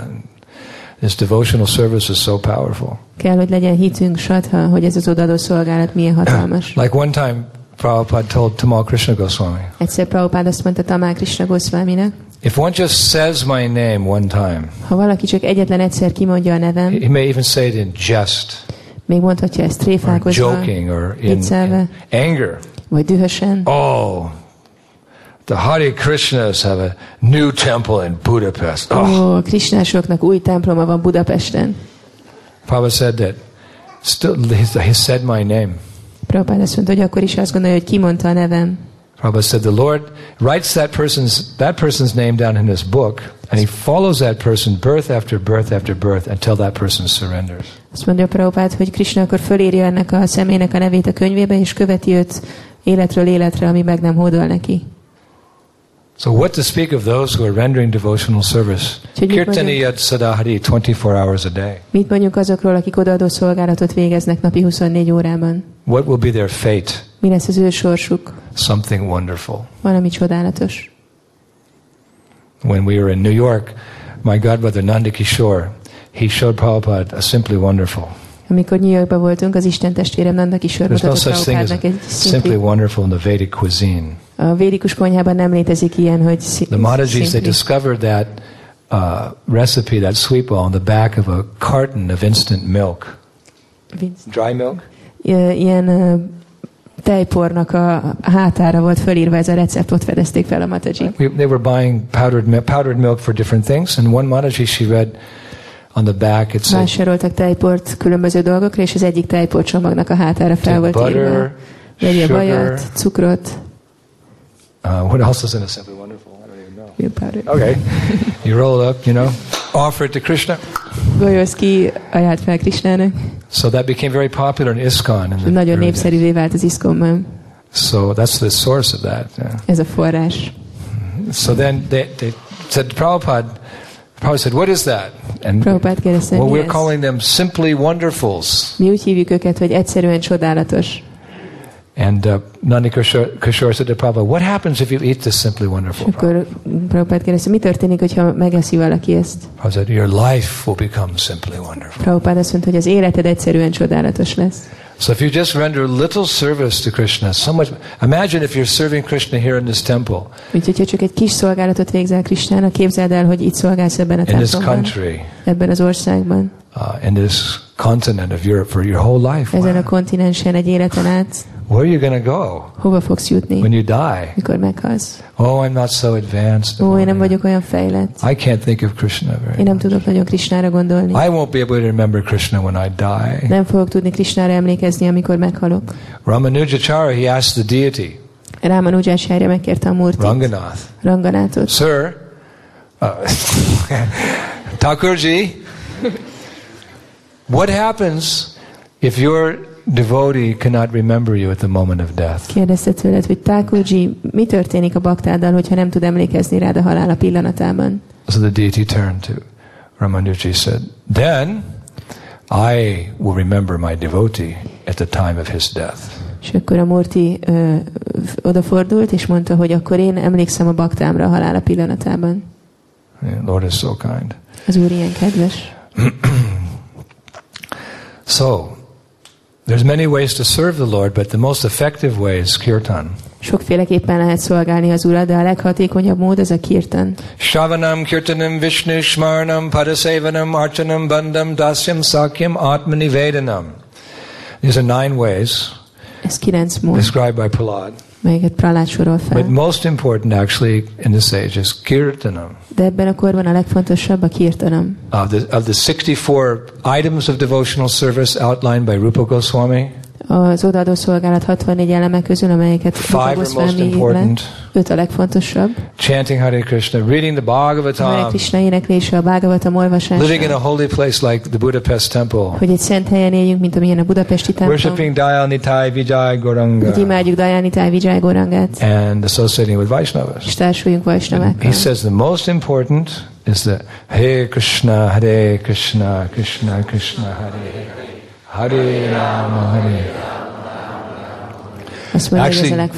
This devotional service is so powerful. Kell, hogy legyen hitünk, shraddha, hogy ez az odaadó szolgálat milyen hatalmas. Like one time, Prabhupada told Tamal Krishna Goswami. Egyszer Prabhupada azt mondta Tamal Krishna Goswaminak. If one just says my name one time. Ha valaki csak egyetlen egyszer kimondja a nevem. He may even say it in jest. Még mondhatja ezt tréfálkozva. Or joking or in, in anger. Vagy dühösen. Oh, the Hare Krishnas have a new temple in Budapest. Oh, oh Krishnásoknak új temploma van Budapesten. Prabhupada said that. Still, he said my name. Prabhupada azt mondta, hogy akkor is azt gondolja, hogy kimondta a nevem. Prabhupada said the Lord writes that person's that person's name down in his book. And he follows that person birth after birth after birth until that person surrenders. Azt mondja Prabhupád, hogy Krishna akkor fölírja ennek a személynek a nevét a könyvébe, és követi őt életről életre, ami meg nem hódol neki. So what to speak of those who are rendering devotional service? Kirtaniyat sadahari twenty-four hours a day. Mit mondjuk azokról, akik odaadó szolgálatot végeznek napi huszonnégy órában? What will be their fate? Mi lesz az ő sorsuk? Something wonderful. Valami csodálatos. When we were in New York, my godbrother Nanda Kishore, he showed Prabhupada a Simply Wonderful. Amikor New Yorkban voltunk, az Isten testvérem Nanda Kishore mutatott Prabhupádnak egy Simply Wonderful in the Vedic cuisine. A védikus konyhában nem létezik ilyen, hogy the Madhvacharya they discovered that uh, recipe, that sweet ball on the back of a carton of instant milk. Dry milk? Ilyen uh, tejpornak a hátára volt fölírva ez a receptot, fedezték fel a Madhvacharya. They were buying powdered, powdered milk for different things, and one Madhvacharya she read on the back it said. Vásároltak tejport különböző dolgokra, és az egyik tejport csomagnak a hátára fel volt butter, írva. Vegye bajat, cukrot. Uh, what else is in a Simply Wonderful? I don't even know. Milk powder. Okay, you roll it up, you know, offer it to Krishna. Golyóz ki, ajáld fel Krishnának. So that became very popular in ISKCON. In Nagyon népszerűvé vált az ISKCON-ban. So that's the source of that. Yeah. Ez a forrás. So then they, they said, Prabhupada, Prabhupada said, what is that? And Prabhupada kérdezte, well, we're calling them simply wonderfuls. Mi úgy hívjuk őket, hogy egyszerűen csodálatos. And uh, Nanda Kishore said to Prabhupada, what happens if you eat this Simply Wonderful? Prabhupada kérdezte, mi történik, hogyha megeszi valaki ezt? Prabhupada said, your life will become simply wonderful. Prabhupada azt mondta, hogy az életed egyszerűen csodálatos lesz. So if you just render little service to Krishna, so much. Imagine if you're serving Krishna here in this temple. Úgyhogy, ha csak egy kis szolgálatot végzel Krishnának, képzeld el, hogy itt szolgálsz ebben a templomban. In this country. Ebben az országban. Uh, in this continent of Europe for your whole life. Ezen a kontinensen egy életen át. Where are you going to go? Hova fogsz jutni? When you die. Mikor meghalsz. Oh, I'm not so advanced. Oh, én nem vagyok olyan fejlett. I can't think of Krishna very much. Én nem tudok nagyon Krishnára gondolni. I won't be able to remember Krishna when I die. Nem fogok tudni Krishnára emlékezni, amikor meghalok. Ramanujacharya, he asked the deity. Ramanujacharya megkérte a Murtit. Ranganath. Ranganathot. Sir, uh, Thakurji, what happens if you're devotee cannot remember you at the moment of death. Kérdezte tőled, hogy Thakurji, mi történik a baktáddal, hogyha nem tud emlékezni rád a halála pillanatában? So the deity turned to Ramanuji said, then I will remember my devotee at the time of his death. És akkor a Murti ö, odafordult és mondta, hogy akkor én emlékszem a baktámra a halála pillanatában. Yeah, Lord is so kind. Az Úr ilyen kedves. So there's many ways to serve the Lord, but the most effective way is kirtan. Sokféleképpen lehet szolgálni az Urat, de a leghatékonyabb mód az a kirtan. Shravanam kirtanam Vishnu smaranam padasevanam archanam bandham dasyam sakyam atmanivedanam. These are nine ways. Ez kilenc mód. Described by Prahlad. Melyiket Prahlad sorol fel. But most important actually in this age is kirtanam. De ebben a korban a legfontosabb a kirtanam. Of the, of the sixty-four items of devotional service outlined by Rupa Goswami. Az odaadó szolgálat hatvannégy eleme közül, amelyeket Rupa Goswami írt le, öt a legfontosabb. Chanting Hare Krishna, reading the Bhagavatam. Hare Krishna éneklése, a Bhagavatam olvasása. Living in a holy place like the Budapest temple. Hogy egy szent helyen éljünk, mint amilyen a budapesti templom. Worshipping Gaura-Nitai, Vijay, Gauranga. Hogy imádjuk Gaura-Nitai, Vijay, Gaurangát. And associating with Vaishnavas. És társuljunk Vaishnavákkal. He says the most important is the Hare Krishna, Hare Krishna, Krishna Krishna, Hare Hare. Hare Rama, Hare Rama. Actually,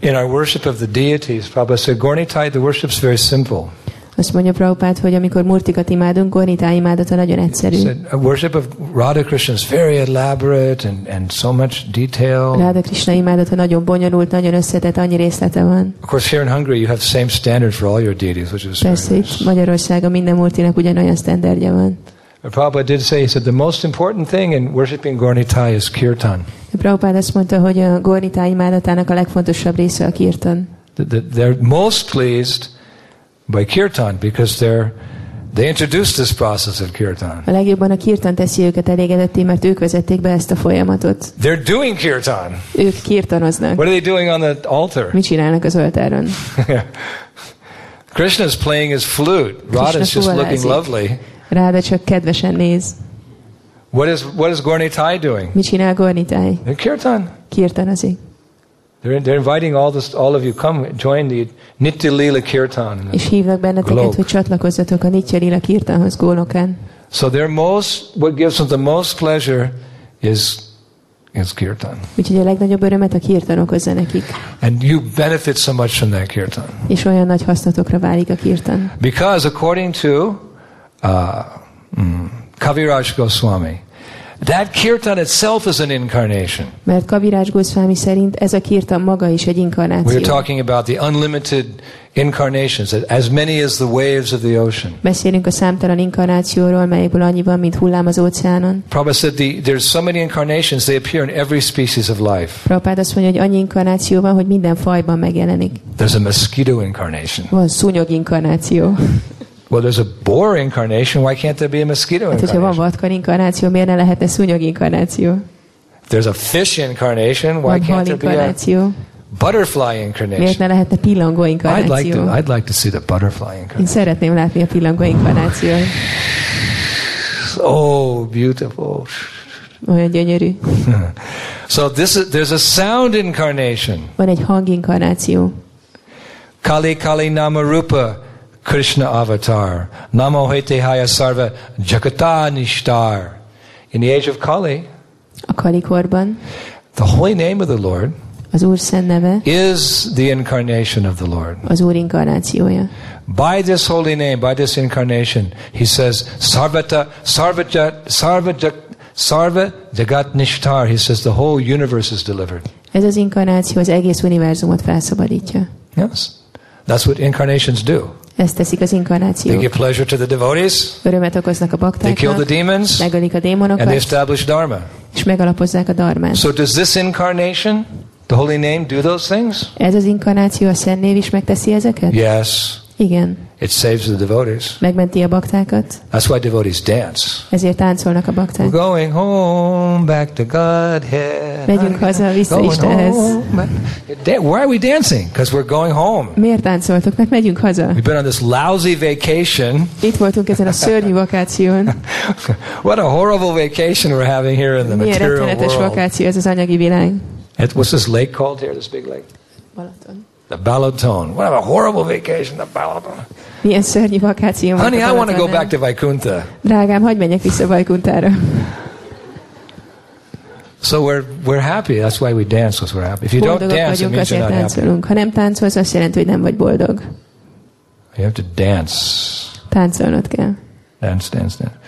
in our worship of the deities, Prabhupada said, Gaura-Nitai, the worship is very simple. Azt mondja Prabhupád, hogy amikor Murtikat imádunk, Gaura-Nitai imádata nagyon egyszerű. A worship of Radha Krishna is very elaborate and and so much detail. Radha Krishna imádata nagyon bonyolult, nagyon összetett, annyi részlete van. Of course, here in Hungary you have the same standard for all your deities, which is very nice. Magyarországon minden Murtinak ugyanolyan standardja van. Prabhupada did say, he said, the most important thing in worshipping Gaura-Nitai is kirtan. Prabhupada azt mondta, hogy a Gaura-Nitai imádatának a legfontosabb része a kirtan. They're most pleased by kirtan because they're they introduced this process of kirtan. A legjobban a kirtan teszi őket elégedetté, mert ők vezették be ezt a folyamatot. They're doing kirtan. Ők kirtanoznak. What are they doing on the altar? Mit csinálnak az oltáron? Krishna is playing his flute. Radha is just looking lovely. Radha csak kedvesen néz. What is what is Gaura-Nitai doing? Mit csinál Gaura-Nitai? They're kirtan. Kirtanazik. They're they're inviting all this all of you, come join the Nitya Lila Kirtan. És hívnak benneteket, hogy csatlakozzatok a Nitya Lila Kirtanhoz Golokán. So their most what gives them the most pleasure is is kirtan. Úgyhogy a legnagyobb örömet a kirtan okozza nekik. And you benefit so much from that kirtan. És olyan nagy hasznatokra válik a kirtan. Because according to uh, mm, Kaviraj Goswami, that kirtan itself is an incarnation. Mert Kaviraj Goswami szerint ez a kirtan maga is egy inkarnáció. We're talking about the unlimited incarnations, as many as the waves of the ocean. Beszélünk a számtalan inkarnációról, melyből annyi van, mint hullám az óceánon. Prabhupada said the, there's so many incarnations, they appear in every species of life. Prabhupada azt mondja, hogy annyi inkarnáció van, hogy minden fajban megjelenik. There's a mosquito incarnation. Van szúnyog inkarnáció. Well, there's a boar incarnation. Why can't there be a mosquito incarnation? Hát, hogyha van vadkar inkarnáció, miért ne lehetne szúnyog inkarnáció? There's a fish incarnation. Why can't there be a butterfly incarnation? Miért ne lehetne pillangó inkarnáció? I'd like to, I'd like to see the butterfly incarnation. Én szeretném látni a pillangó inkarnációt. Oh, beautiful. Olyan gyönyörű. So this is, there's a sound incarnation. Van egy hang inkarnáció. Kali Kali Namarupa Krishna avatar, namo hete haya sarva jagata nishtar. In the age of Kali, a Kali korban, the holy name of the Lord, az Úr szent neve, is the incarnation of the Lord. Az Úr inkarnációja. By this holy name, by this incarnation, he says sarvata sarvajat sarvajat sarva jagat nishtar. He says the whole universe is delivered. Ez az inkarnáció az egész univerzumot felszabadítja. Yes, that's what incarnations do. Ezt teszik az inkarnációk. They give pleasure to the devotees. Örömet okoznak a baktáknak. They kill the demons. Megölik a démonokat. And they establish dharma. És megalapozzák a dharmát. So does this incarnation, the holy name, do those things? Ez az inkarnáció, a szent név is megteszi ezeket? Yes. Igen. It saves the devotees. Megmenti a baktákat. That's why devotees dance. Ezért táncolnak a bakták. We're going home, back to Godhead. Megyünk haza, vissza Istenhez. Why are we dancing? Because we're going home. Miért táncoltok? Mert megyünk haza. We've been on this lousy vacation. Itt voltunk ezen a szörnyű vakáción. What a horrible vacation we're having here in the material world. Milyen rettenetes vakáció ez az anyagi világ. And what's this lake called here? This big lake? Balaton. The Balaton. What a horrible vacation, the Balaton. Milyen szörnyű vakáció. Honey, I want to go back to Vaikuntha. Drágám, hadd menjek vissza Vaikunthára. So we're we're happy. That's why we dance, because we're happy. If you don't dance, it means you're not happy. Ha nem táncolsz, azt jelenti, hogy nem vagy boldog. You have to dance. Táncolnod kell. Dance, dance, dance.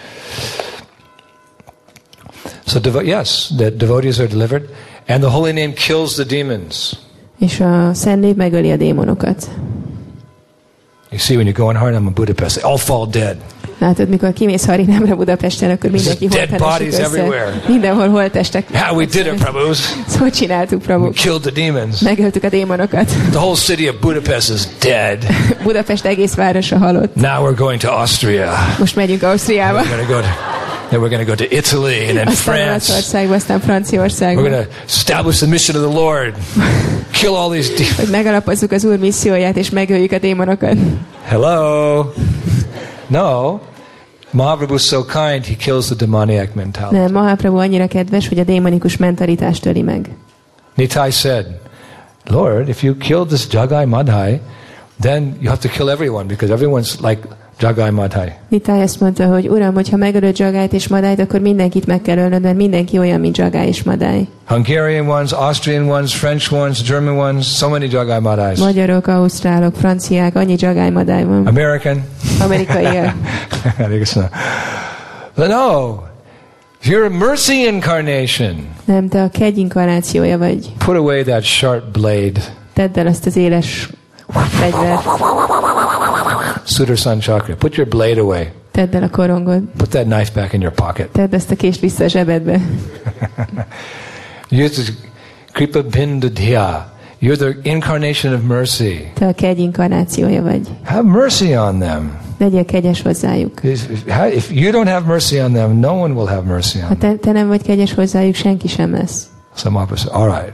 So devo- yes, the devotees are delivered, and the holy name kills the demons. És a szent név megöli a démonokat. You see, when you go on Harinam in Budapest, they all fall dead. Látod, mikor kimész Harinámra Budapesten, akkor mindenki holttestek össze. Mindenhol holttestek. Yeah, we did it, Prabhu. Szóval csináltuk, Prabhu. We killed the demons. Megöltük a démonokat. The whole city of Budapest is dead. Budapest egész városa halott. Now we're going to Austria. Most megyünk Ausztriába. Then we're going to go to Italy and then France. We're going to establish the mission of the Lord. Kill all these demons. Hogy megalapozzuk az Úr misszióját és megöljük a démonokat. Hello. No. Mahaprabhu is so kind, he kills the demoniac mentality. Nem, Mahaprabhu annyira kedves, hogy a démonikus mentalitást öli meg. Nitai said, Lord, if you kill this Jagai Madhai, then you have to kill everyone, because everyone's like Jagai Madhai. Nitai azt mondta, hogy Uram, hogyha megölöd Jagáit és Madhájt, akkor mindenkit meg kell ölnöd, mert mindenki olyan, mint Jagai és Madhai. Hungarian ones, Austrian ones, French ones, German ones, so many Jagai Madhais. Magyarok, ausztrálok, franciák, annyi Jagai Madhai van. American. Amerikaiak. No, you're a mercy incarnation. Nem, te a kegy inkarnációja vagy. Put away that sharp blade. Tedd el azt az éles fegyvert. Sudarsan chakra. Put your blade away. Tedd el a korongod. Put that knife back in your pocket. Tedd ezt a kést vissza a zsebedbe. You're the Kripa Bindudhya. You're the incarnation of mercy. Te a kegy inkarnációja vagy. Have mercy on them. Legyél kegyes hozzájuk. If, if you don't have mercy on them, no one will have mercy on them. Ha te, te nem vagy kegyes hozzájuk, senki sem lesz. Some opposite. All right.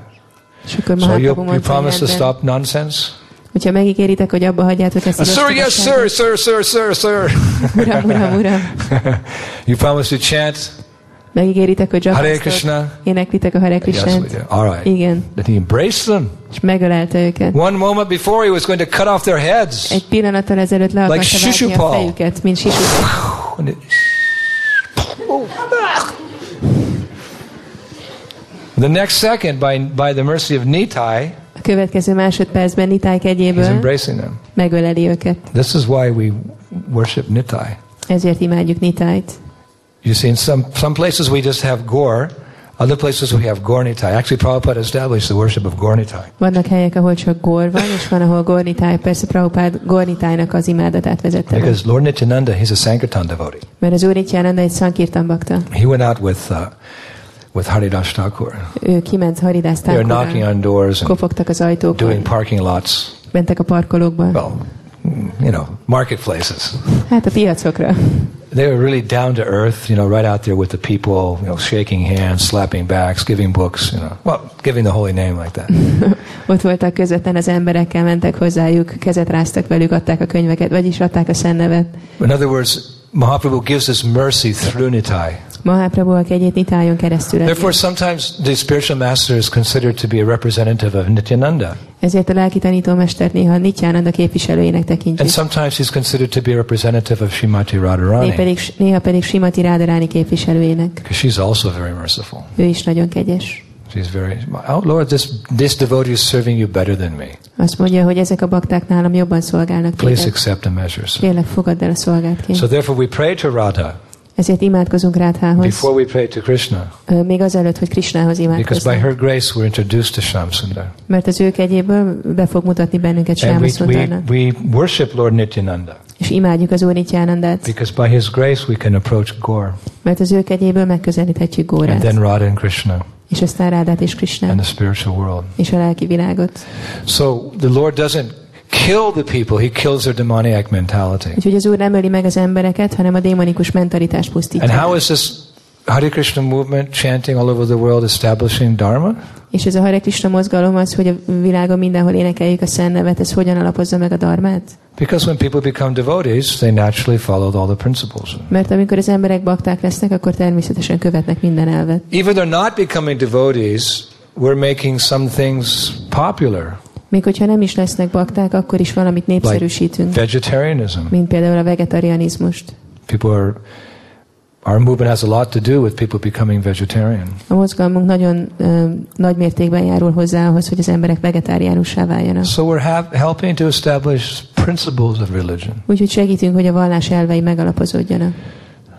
So you, you promise to stop nonsense? Hogyha megígéritek, hogy abba hagyjátok ezt a sir, yes, sir, sir, sir, sir, sir. Uram, uram, uram. You promise to chant? Megígéritek, hogy Hare Krishna. Éneklitek a Hare Krishnát. Yes, all right. Igen. Then he embraced them. És megölelte őket. One moment before he was going to cut off their heads. Egy pillanattal ezelőtt le akarta vágni a fejüket, mint Shishupal. The next second, by by the mercy of Nitai, a következő másodpercben Nitai kegyéből he's embracing them. Megöleli őket. This is why we worship Nitai. Ezért imádjuk Nitait. You see, in some some places we just have Gaur, other places we have Gaura-Nitai. Actually, Prabhupada established the worship of Gaura-Nitai. Vannak helyek, ahol csak Gaur van, és van, ahol Gaura-Nitai. Persze Prabhupada Gaura-Nitainak az imádatát vezette. Because Lord Nityananda, he's a Sankirtan devotee. Mert az Úr Nityananda egy Sankirtan bakta. He went out with uh, with Haridas Thakur. Ő kiment Haridas Thakurra. They're knocking on doors and kopogtak az ajtókon. Doing parking lots. Mentek a parkolókba. Well, you know, marketplaces. Hát a piacokra. They were really down to earth, you know, right out there with the people, you know, shaking hands, slapping backs, giving books, you know, well, giving the holy name like that. Ott voltak közvetlen az emberekkel, mentek hozzájuk, kezet ráztak velük, adták a könyveket, vagyis adták a szent nevet. In other words, Mahaprabhu gives us mercy through Nitai. Mahaprabhu a kegyét Nitaion keresztül adja. Therefore, sometimes the spiritual master is considered to be a representative of Nityananda. Ezért a lelki tanítómestert néha Nityananda képviselőjének tekintjük. And sometimes he's considered to be a representative of Srimati Radharani. Néha pedig, néha pedig Srimati Radharani képviselőjének. Because she's also very merciful. Ő is nagyon kegyes. She's very, oh Lord, this this devotee is serving you better than me. Azt mondja, hogy ezek a bakták nálam jobban szolgálnak téged. Please accept the measures. Kérlek, fogadd el a szolgáltként. So therefore we pray to Radha. Ezért imádkozunk Rádhához. Before we pray to Krishna. Uh, még azelőtt, hogy Krishnához imádkozunk. Because by her grace we're introduced to Shamsundar. Mert az ő kegyéből be fog mutatni bennünket Shamsundarnak. We, we worship Lord Nityananda. És imádjuk az Úr Nityanandát. Because by his grace we can approach Gaur. Mert az ő kegyéből megközelíthetjük Gaurát. And then Radha and Krishna. És aztán Rádát és Krishnát. And the spiritual world. És a lelki világot. So the Lord doesn't kill the people, he kills their demoniac mentality. Úgyhogy az Úr nem öli meg az embereket, hanem a démonikus mentalitást pusztítja. And how is this Hare Krishna movement chanting all over the world establishing dharma? És ez a Hare Krishna mozgalom az, hogy a világon mindenhol énekeljük a szent nevet, ez hogyan alapozza meg a dharmát? Because when people become devotees, they naturally follow all the principles. Mert amikor az emberek bakták lesznek, akkor természetesen követnek minden elvet. Even they're not becoming devotees, we're making some things popular. Még hogyha nem is lesznek bakták, akkor is valamit népszerűsítünk. Vegetarianism. Mint például a vegetarianizmust. People are, our movement has a lot to do with people becoming vegetarian. A mozgalmunk nagyon uh, nagy mértékben járul hozzá ahhoz, hogy az emberek vegetáriánussá váljanak. So we're have, helping to establish principles of religion. Úgyhogy segítünk, hogy a vallás elvei megalapozódjanak.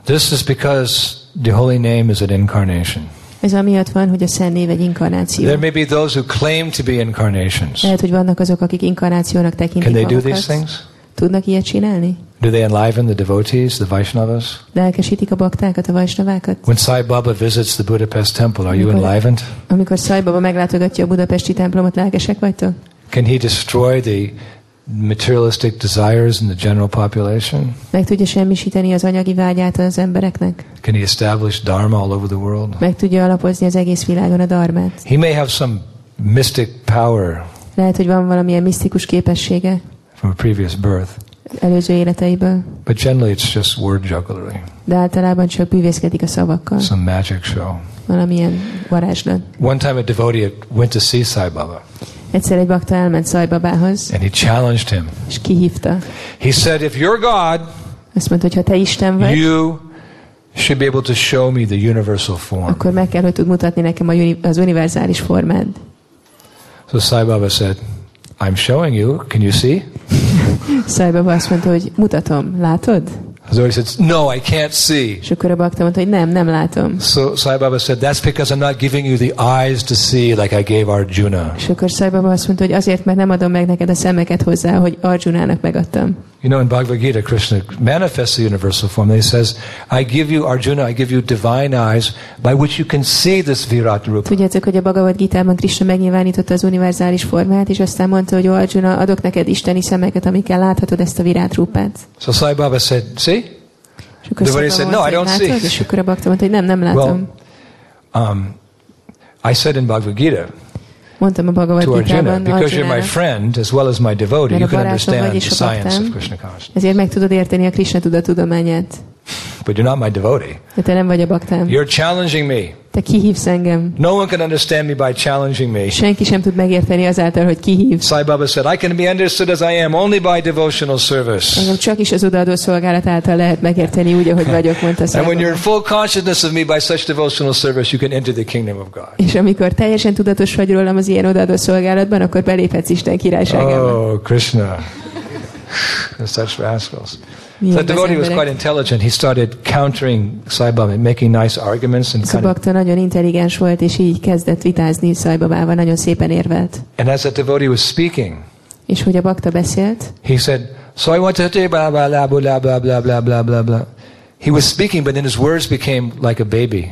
This is because the holy name is an incarnation. Ez amiatt van, hogy a szent név egy inkarnáció. There may be those who claim to be incarnations. Lehet, hogy vannak azok, akik inkarnációnak tekintik magukat. Can they do these things? Tudnak ilyet csinálni? Do they enliven the devotees, the Vaishnavas? Lelkesítik a baktákat, a Vaishnavákat? When Sai Baba visits the Budapest temple, are you enlivened? Amikor Sai Baba meglátogatja a budapesti templomot, lelkesek vagytok? Can he destroy the materialistic desires in the general population? Meg tudja semmisíteni az anyagi vágyát az embereknek? Can he establish dharma all over the world? Meg tudja alapozni az egész világon a dharmát? He may have some mystic power. Lehet, hogy van valamilyen misztikus képessége. From a previous birth. Előző életeiből. But generally it's just word jugglery. De általában csak bűvészkedik a szavakkal. Some magic show. Valamilyen varázslat. One time a devotee went to see Sai Baba. Egyszer egy bakta elment Sai Babához. And he challenged him. És kihívta. He said, if you're God, azt mondta, hogy ha te Isten vagy, you should be able to show me the universal form. Akkor meg kell, hogy tud mutatni nekem az univerzális formád. So Sai Baba said, I'm showing you. Can you see? Sai Baba azt mondta, hogy mutatom, látod? So he says, no, I can't see. És akkor a bakta mondta, hogy nem, nem látom. So Sai Baba said, that's because I'm not giving you the eyes to see like I gave Arjuna. És akkor Sai Baba azt mondta, hogy azért, mert nem adom meg neked a szemeket hozzá, hogy Arjunának megadtam. You know, in Bhagavad Gita, Krishna manifests the universal form. He says, I give you, Arjuna, I give you divine eyes by which you can see this Virat Rupa. Tudjátok, hogy a Bhagavad Gitában Krishna megnyilvánította az univerzális formát, és aztán mondta, hogy Arjuna, adok neked isteni szemeket, amikkel láthatod ezt a Virat Rupát. So Sai Baba said, see? The devotee said, no, I don't see. És akkor a bakta mondta, hogy nem, nem látom. Well, um, I said in Bhagavad Gita, mondtam a Bhagavad Gitában, because you're my friend as well as my devotee, you can understand the science of Krishna consciousness. Ezért meg tudod érteni a Krishna tudatományát. But you're not my devotee. Te nem vagy a baktám. You're challenging me. Te kihívsz engem. No one can understand me by challenging me. Senki sem tud megérteni azáltal, hogy kihívsz. Sai Baba said, I can be understood as I am only by devotional service. Engem csak is az odaadó szolgálat által lehet megérteni úgy, ahogy vagyok, mondta Sai Baba. And when you're in full consciousness of me by such devotional service, you can enter the kingdom of God. És amikor teljesen tudatos vagy rólam az ilyen odaadó szolgálatban, akkor beléphetsz Isten királyságába. Oh, Krishna. Such rascals. So the devotee was quite intelligent. He started countering Sai Baba, making nice arguments and kind of. Nagyon intelligens volt, és így kezdett vitázni Sai Babával, nagyon szépen érvelt. And as the devotee was speaking, és hogy a bakta beszélt, he said, "So I want to say blah blah blah blah blah blah blah blah blah." He was speaking, but then his words became like a baby.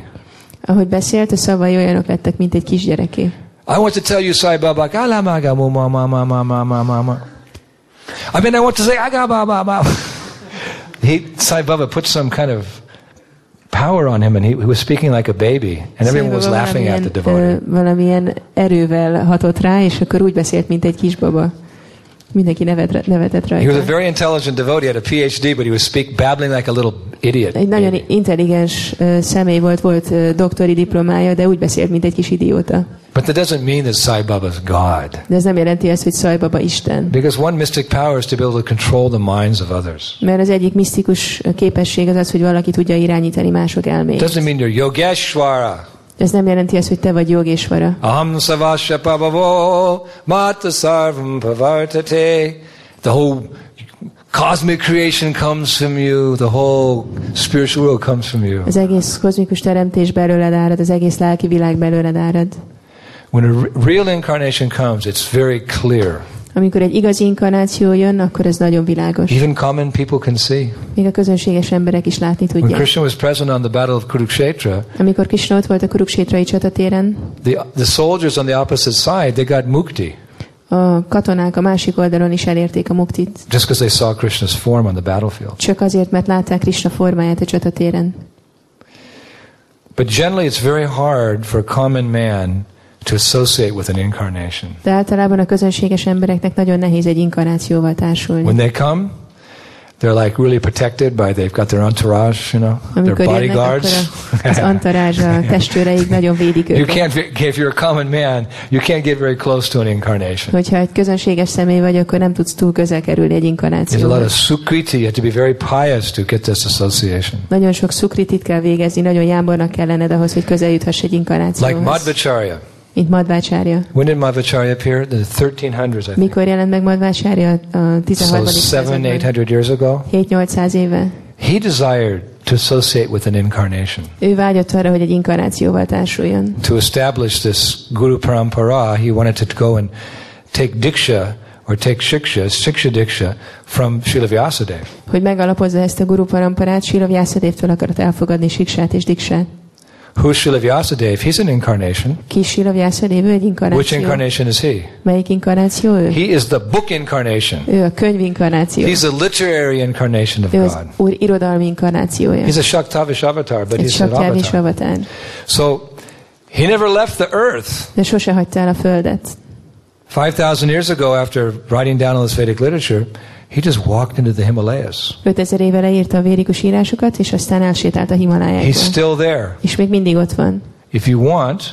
Ahogy beszélt, a szavai olyanok lettek, mint egy kisgyereké. I want to tell you, Sai Baba, kalamaga mama mama mama mama. I mean, I want to say aga baba baba. He, Sai Baba put some kind of power on him, and he, he was speaking like a baby, and everyone was laughing at the devotee. Valamilyen erővel hatott rá, és akkor úgy beszélt, mint egy kisbaba. Mindenki nevet, nevetett rajta. He was a very intelligent devotee, had a PhD, but he was speak, babbling like a little idiot. Egy nagyon intelligens uh, személy volt, volt uh, doktori diplomája, de úgy beszélt, mint egy kis idióta. But that doesn't mean that Sai Baba is God. De ez nem jelenti azt, hogy Sai Baba Isten. Because one mystic power is to be able to control the minds of others. Mert az egyik misztikus képesség az az, hogy valaki tudja irányítani mások elméjét. Doesn't mean you're Yogeshwara. Ez nem jelenti azt, hogy te vagy Jogéshvara. Aham savasya pavavo mata sarvam pavartate. The whole cosmic creation comes from you. The whole spiritual world comes from you. Az egész kozmikus teremtés belőled árad, az egész lelki világ belőled árad. When a real incarnation comes, it's very clear. Amikor egy igazi inkarnáció jön, akkor ez nagyon világos. Even common people can see. Még a közönséges emberek is látni tudják. When Krishna was present on the battle of Kurukshetra, amikor Krishna ott volt a Kurukshetrai csatatéren, the, the soldiers on the opposite side, they got mukti. A katonák a másik oldalon is elérték a muktit. Just because they saw Krishna's form on the battlefield. Csak azért, mert látták Krishna formáját a csatatéren. But generally it's very hard for a common man to associate with an incarnation. De általában a közönséges embereknek nagyon nehéz egy inkarnációval társulni. When they come, they're like really protected by they've got their entourage, you know, amikor their bodyguards. Jönnek, az entourage, a testvéreik nagyon védik őket. You can't, if you're a common man, you can't get very close to an incarnation. Hogyha egy közönséges személy vagy, akkor nem tudsz túl közel kerülni egy inkarnációhoz. There's a lot of sukriti, you have to be very pious to get this association. Nagyon sok sukritit kell végezni, nagyon jámbornak kellened ahhoz, hogy közel juthass egy inkarnációhoz. Like Madhvacharya. Mint Madhvacharya. When did Madhvacharya appear? The thirteen hundreds, I think. Mikor jelent meg Madhvacharya? A tizenharmadik században. seven eight hundred years ago. hétszáz-nyolcszáz éve. He desired to associate with an incarnation. Ő vágyott arra, hogy egy inkarnációval társuljon. To establish this guru parampara, he wanted to go and take diksha or take shiksha, shiksha diksha from Srila Vyasadeva. Hogy megalapozza ezt a guru paramparát, Srila Vyasadevtől akart elfogadni siksát és diksát. Who's Srila Vyasadeva? He's an incarnation. Ki Srila Vyasadeva egy inkarnáció. Which incarnation is he? Melyik inkarnáció ő? He is the book incarnation. Ő a könyv inkarnáció. He's a literary incarnation of ő az God. Úr irodalmi inkarnációja. He's a Shaktavish avatar, but egy he's an avatar. avatar. So he never left the earth. De sose hagyta el a földet. five thousand years ago, after writing down all this Vedic literature, he just walked into the Himalayas. ötezer éve leírta a védikus írásokat, és aztán elsétált a Himalájákba. He's still there. És még mindig ott van. If you want,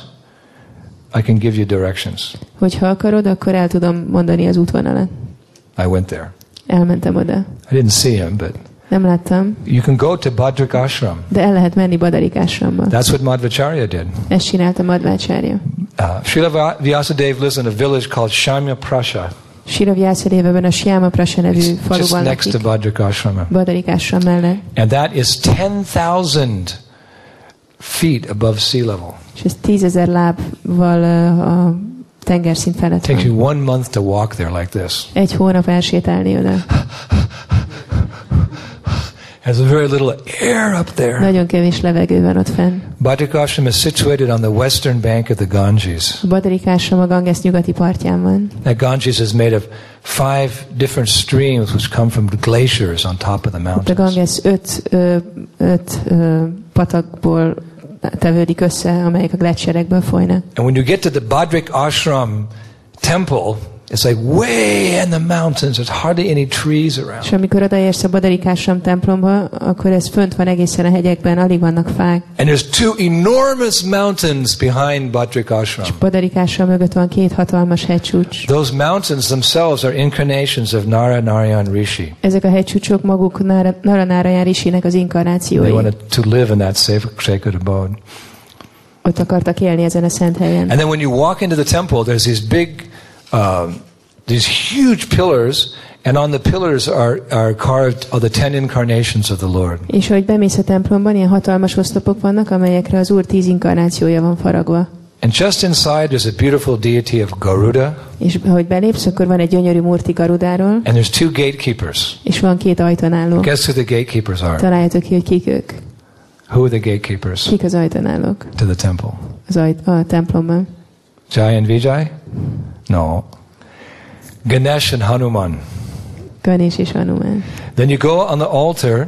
I can give you directions. Hogyha akarod, akkor el tudom mondani az útvonalat. I went there. Elmentem oda. I didn't see him, but nem láttam. You can go to Badrikashram. De el lehet menni Badrikashramba. That's what Madhvacharya did. Ezt csinálta Madhvacharya. Uh, Srila Vyasadeva lives in a village called Shamya Prasha. Srila Vyasadeva a Shamya Prasha nevű faluban lakik. Badrikashram mellett. And that is ten thousand feet above sea level. És ez tízezer lábval a tengerszint felett van. Takes you one month to walk there like this. Egy hónap elsétálni oda. There's very little air up there. Nagyon kevés levegő van ott fenn. Badrikashram is situated on the western bank of the Ganges. Badrikashram a Ganges nyugati partján van. The Ganges is made of five different streams which come from glaciers on top of the mountains. A Ganges öt öt patakból tevődik össze, amelyek a gletszerekből folynak. And when you get to the Badrikashram temple, it's like way in the mountains. There's hardly any trees around. És amikor odaérsz a Badrikashram templomba, akkor ez fönt van egészen a hegyekben, alig vannak fák. And there's two enormous mountains behind Badrikashram. És Badrikashram mögött van két hatalmas hegycsúcs. Those mountains themselves are incarnations of Nara Narayan Rishi. Ezek a hegycsúcsok maguk Nara Narayan Rishinek az inkarnációi. They wanted to live in that sacred abode. Ott akartak élni ezen a szent helyen. And then when you walk into the temple, there's these big Uh, these huge pillars, and on the pillars are are carved all the ten incarnations of the Lord. És hogy bemész a templomban, ilyen hatalmas oszlopok vannak, amelyekre az Úr tíz inkarnációja van faragva. And just inside there's a beautiful deity of Garuda. És hogy belépsz, akkor van egy gyönyörű múrti Garudáról. And there's two gatekeepers. És van két ajtónáló. Guess who the gatekeepers are? Találjátok ki, hogy kik ők. Who are the gatekeepers? Kik az ajtónálók? To the temple. Az ajt- a templomban. Jai and Vijay? No. Ganesh and Hanuman. Ganesh and Hanuman. Then you go on the altar,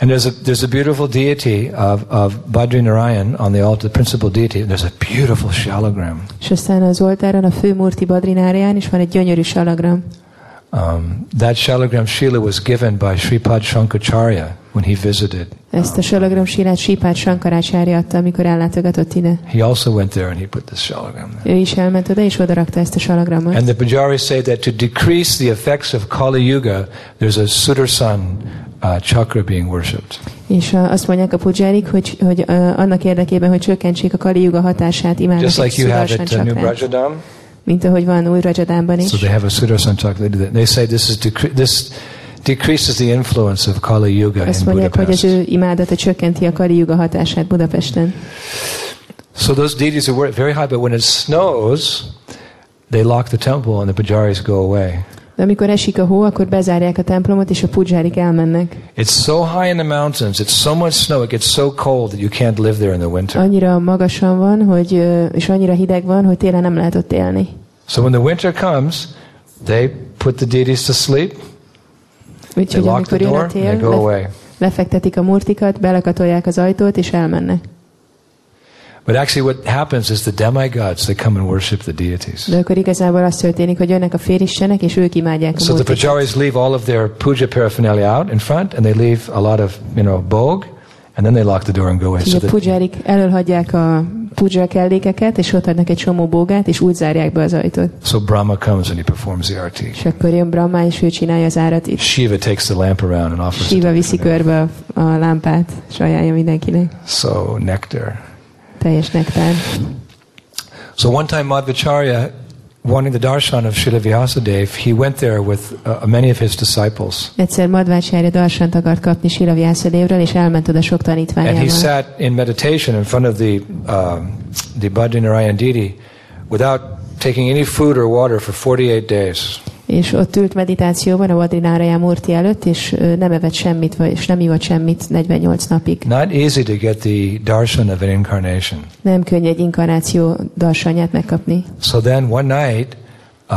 and there's a there's a beautiful deity of of Badri Narayan on the altar, the principal deity. There's a beautiful shalagram. És aztán az oltáron a főmúrti Badri Narayan is van egy gyönyörű shalagram. Um, that shalagram shila was given by Shripad Shankaracharya when he visited. Ezt a shalagram shilát Shripad Shankaracharya adta, amikor ellátogatott ide. He also went there and he put this shalagram there. Ő is elment oda, és odarakta ezt a shalagramot. And the Pujaris say that to decrease the effects of Kali Yuga, there's a Sudarsan uh, chakra being worshipped. És uh, azt mondják a pujarik, hogy, hogy uh, annak érdekében, hogy csökkentsék a Kali Yuga hatását, imádnak egy Sudarsan chakrát. Mint ahogy van új Rajadánban is. So they have a Sudarsan chakra. They, they say this is decre- this decreases the influence of Kali Yuga in Budapest. Hogy az ő imádata csökkenti a Kali Yuga hatását Budapesten. So those deities are very high, but when it snows, they lock the temple and the pujaris go away. De amikor esik a hó, akkor bezárják a templomot, és a pujarik elmennek. It's so high in the mountains, it's so much snow, it gets so cold that you can't live there in the winter. Annyira magasan van, hogy és annyira hideg van, hogy télen nem lehet ott élni. So when the winter comes, they put the deities to sleep. They lock the door, they go away. Lefektetik a murtikat, belekatolják az ajtót, és elmennek. But actually what happens is the demigods, they come and worship the deities. De akkor igazából az történik, hogy jönnek a félistenek, és ők imádják a múltikat. So the pujaris leave all of their puja paraphernalia out in front, and they leave a lot of, you know, bog, and then they lock the door and go away. So the pujarik elölhagyják a puja kellékeket, és ott adnak egy csomó bogát, és úgy zárják be az ajtót. So Brahma comes and he performs the arati. És akkor jön Brahma, és ő csinálja az áratit. Shiva takes the lamp around and offers. Shiva viszi körbe a lámpát, és ajánlja mindenkinek. So nectar. So one time Madhvacharya, wanting the darshan of Srila Vyasadeva, he went there with uh, many of his disciples. Egyszer Madhvacharya darsant akart kapni Srila Vyasadevről, és elment oda sok tanítványával. And he sat in meditation in front of the uh, the Badrinarayan deity without taking any food or water for forty-eight days. És ott ült meditációban a Badrinarayan Murti előtt, és nem evett semmit, és nem ivott semmit negyvennyolc napig. Not easy to get the darshan of an incarnation. Nem könnyű egy inkarnáció darshanját megkapni. So then one night, uh,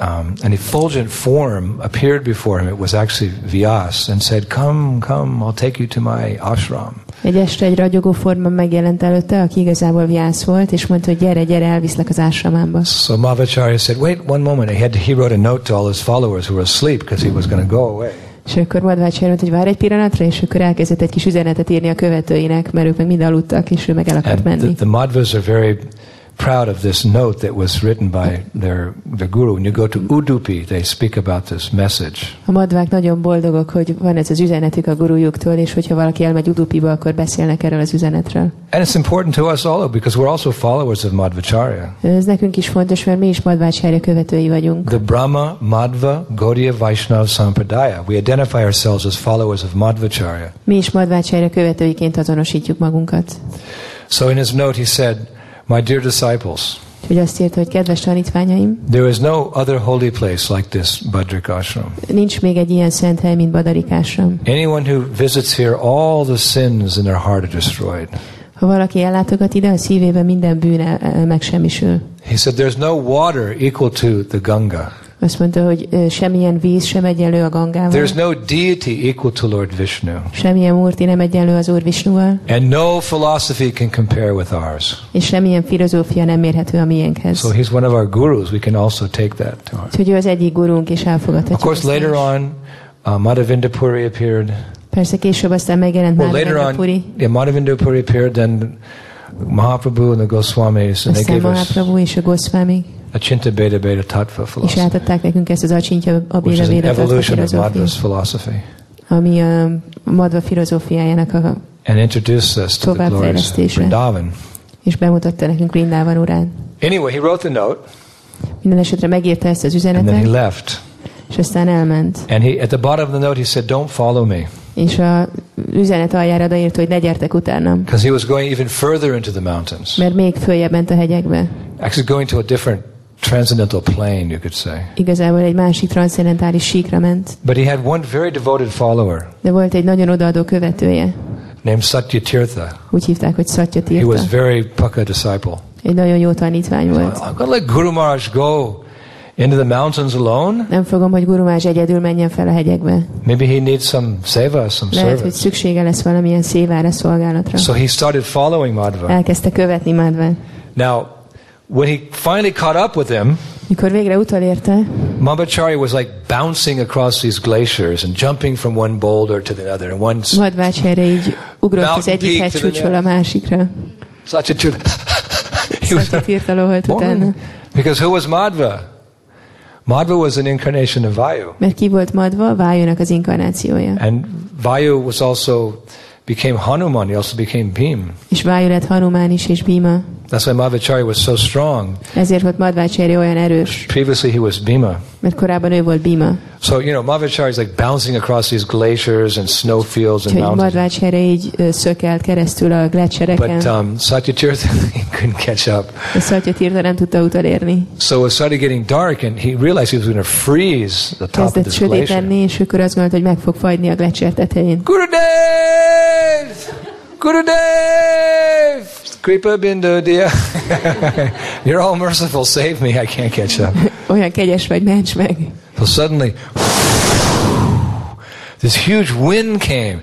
um, an effulgent form appeared before him. It was actually Vyas, and said, "Come, come, I'll take you to my ashram." Egy este egy ragyogó forma megjelent előtte, aki igazából Vyas volt, és mondta, hogy gyere, gyere, elviszlek az áshramámba. So Madhvacharya said, "Wait one moment." He had he wrote a note to all his followers who were asleep because he was going to go away. És akkor Madhvacharya mondta, hogy várj egy pillanatra, és akkor elkezdett egy kis üzenetet írni a követőinek, mert ők meg mind aludtak, és ő meg el akart menni. The, the Madhvas are very proud of this note that was written by their the guru. When you go to Udupi, they speak about this message. A madvák nagyon boldogok, hogy van ez az üzenetük a gurujuktól, és hogyha valaki elmegy Udupiba, akkor beszélnek erről az üzenetről. And it's important to us all because we're also followers of Madhvacharya. Ez nekünk is fontos, mert mi is Madhvacharya követői vagyunk. The Brahma Madhva Gaudiya Vaishnava Sampradaya. We identify ourselves as followers of Madhvacharya. Mi is Madhvacharya követőiként azonosítjuk magunkat. So in his note he said, "My dear disciples," hogy azt írta, hogy kedves tanítványaim, "there is no other holy place like this Badrikashram." Nincs még egy ilyen szent hely, mint Badrikashram. "Anyone who visits here, all the sins in their heart are destroyed." Ha valaki ellátogat ide, a szívében minden bűn megsemmisül. He said, "There's no water equal to the Ganga." Azt mondta, hogy semmilyen víz sem egyenlő a Gangával. There's no deity equal to Lord Vishnu. Semmilyen múrti nem egyenlő az Úr Vishnuval. And no philosophy can compare with ours. És semmilyen filozófia nem mérhető a miénkhez. So he's one of our gurus. We can also take that. Úgyhogy ő az egyik gurunk, és elfogadhatjuk. Of course, later on, uh, Madhavindapuri appeared. Persze később aztán megjelent Madhavindapuri. Yeah, Madhavindapuri appeared, then Mahaprabhu and the Goswamis, and they gave us Achintya Bheda Bheda Tattva philosophy. És átadták nekünk ezt az Achintya Bheda Bheda Tattva filozófiát, ami a Madhva filozófiájának a továbbfejlesztése. És bemutatta nekünk Vrindavan urán. Anyway, he wrote the note. Minden esetre megírta ezt az üzenetet. And then he left. És aztán elment. And he, at the bottom of the note, he said, "Don't follow me." És a üzenet aljára odaírt, hogy ne gyertek utánam. Because he was going even further into the mountains. Mert még följebb ment a hegyekbe. Actually going to a different transcendental plane, you could say. Igazából egy másik transzcendentális síkra ment. But he had one very devoted follower. De volt egy nagyon odaadó követője. Named Satyatirtha. Úgy hívták, hogy Satyatirtha. He was very paka disciple. Egy nagyon jó tanítvány volt. I'm gonna let Guru Maharaj go into the mountains alone? Nem fogom, hogy Guru Maharaj egyedül menjen fel a hegyekbe. Maybe he needs some seva, some service. Lehet, hogy szüksége lesz valamilyen sévára, szolgálatra. So he started following Madhva. Elkezdte követni Madhvát. Now, when he finally caught up with him, mikor végre utolérte, Madhvacharya was like bouncing across these glaciers and jumping from one boulder to the other, and one Madhvacharya így ugrott az egyik hegycsúcsról a másikra. Satyatirtha loholt utána. Because who was Madhva? Madhva was an incarnation of Vayu. Mert ki volt Madhva? Vájunak az inkarnációja. And Vayu was also became Hanuman. He also became Bhima. És Vayu lett Hanuman is és Bhima. That's why Madhvacharya was so strong. Ezért volt Madhvacharya olyan erős. Previously he was Bhima. Mert korábban ő volt Bhima. So you know, Madhvacharya is like bouncing across these glaciers and snowfields and mountains. Madhvacharya így szökelt keresztül a gletszereken. But um, Satyatirtha couldn't catch up. Satyatirtha nem tudta utolérni. So it started getting dark, and he realized he was going to freeze the top Kezdett of this glacier. Kezdett sötétedni, és akkor azt gondolta, hogy meg fog fagyni a gletszerek tetején. Gurudev! Gurudev! Creep up into the... You're all merciful, save me, I can't catch up. Olyan kegyes vagy, ments meg. So suddenly, this huge wind came.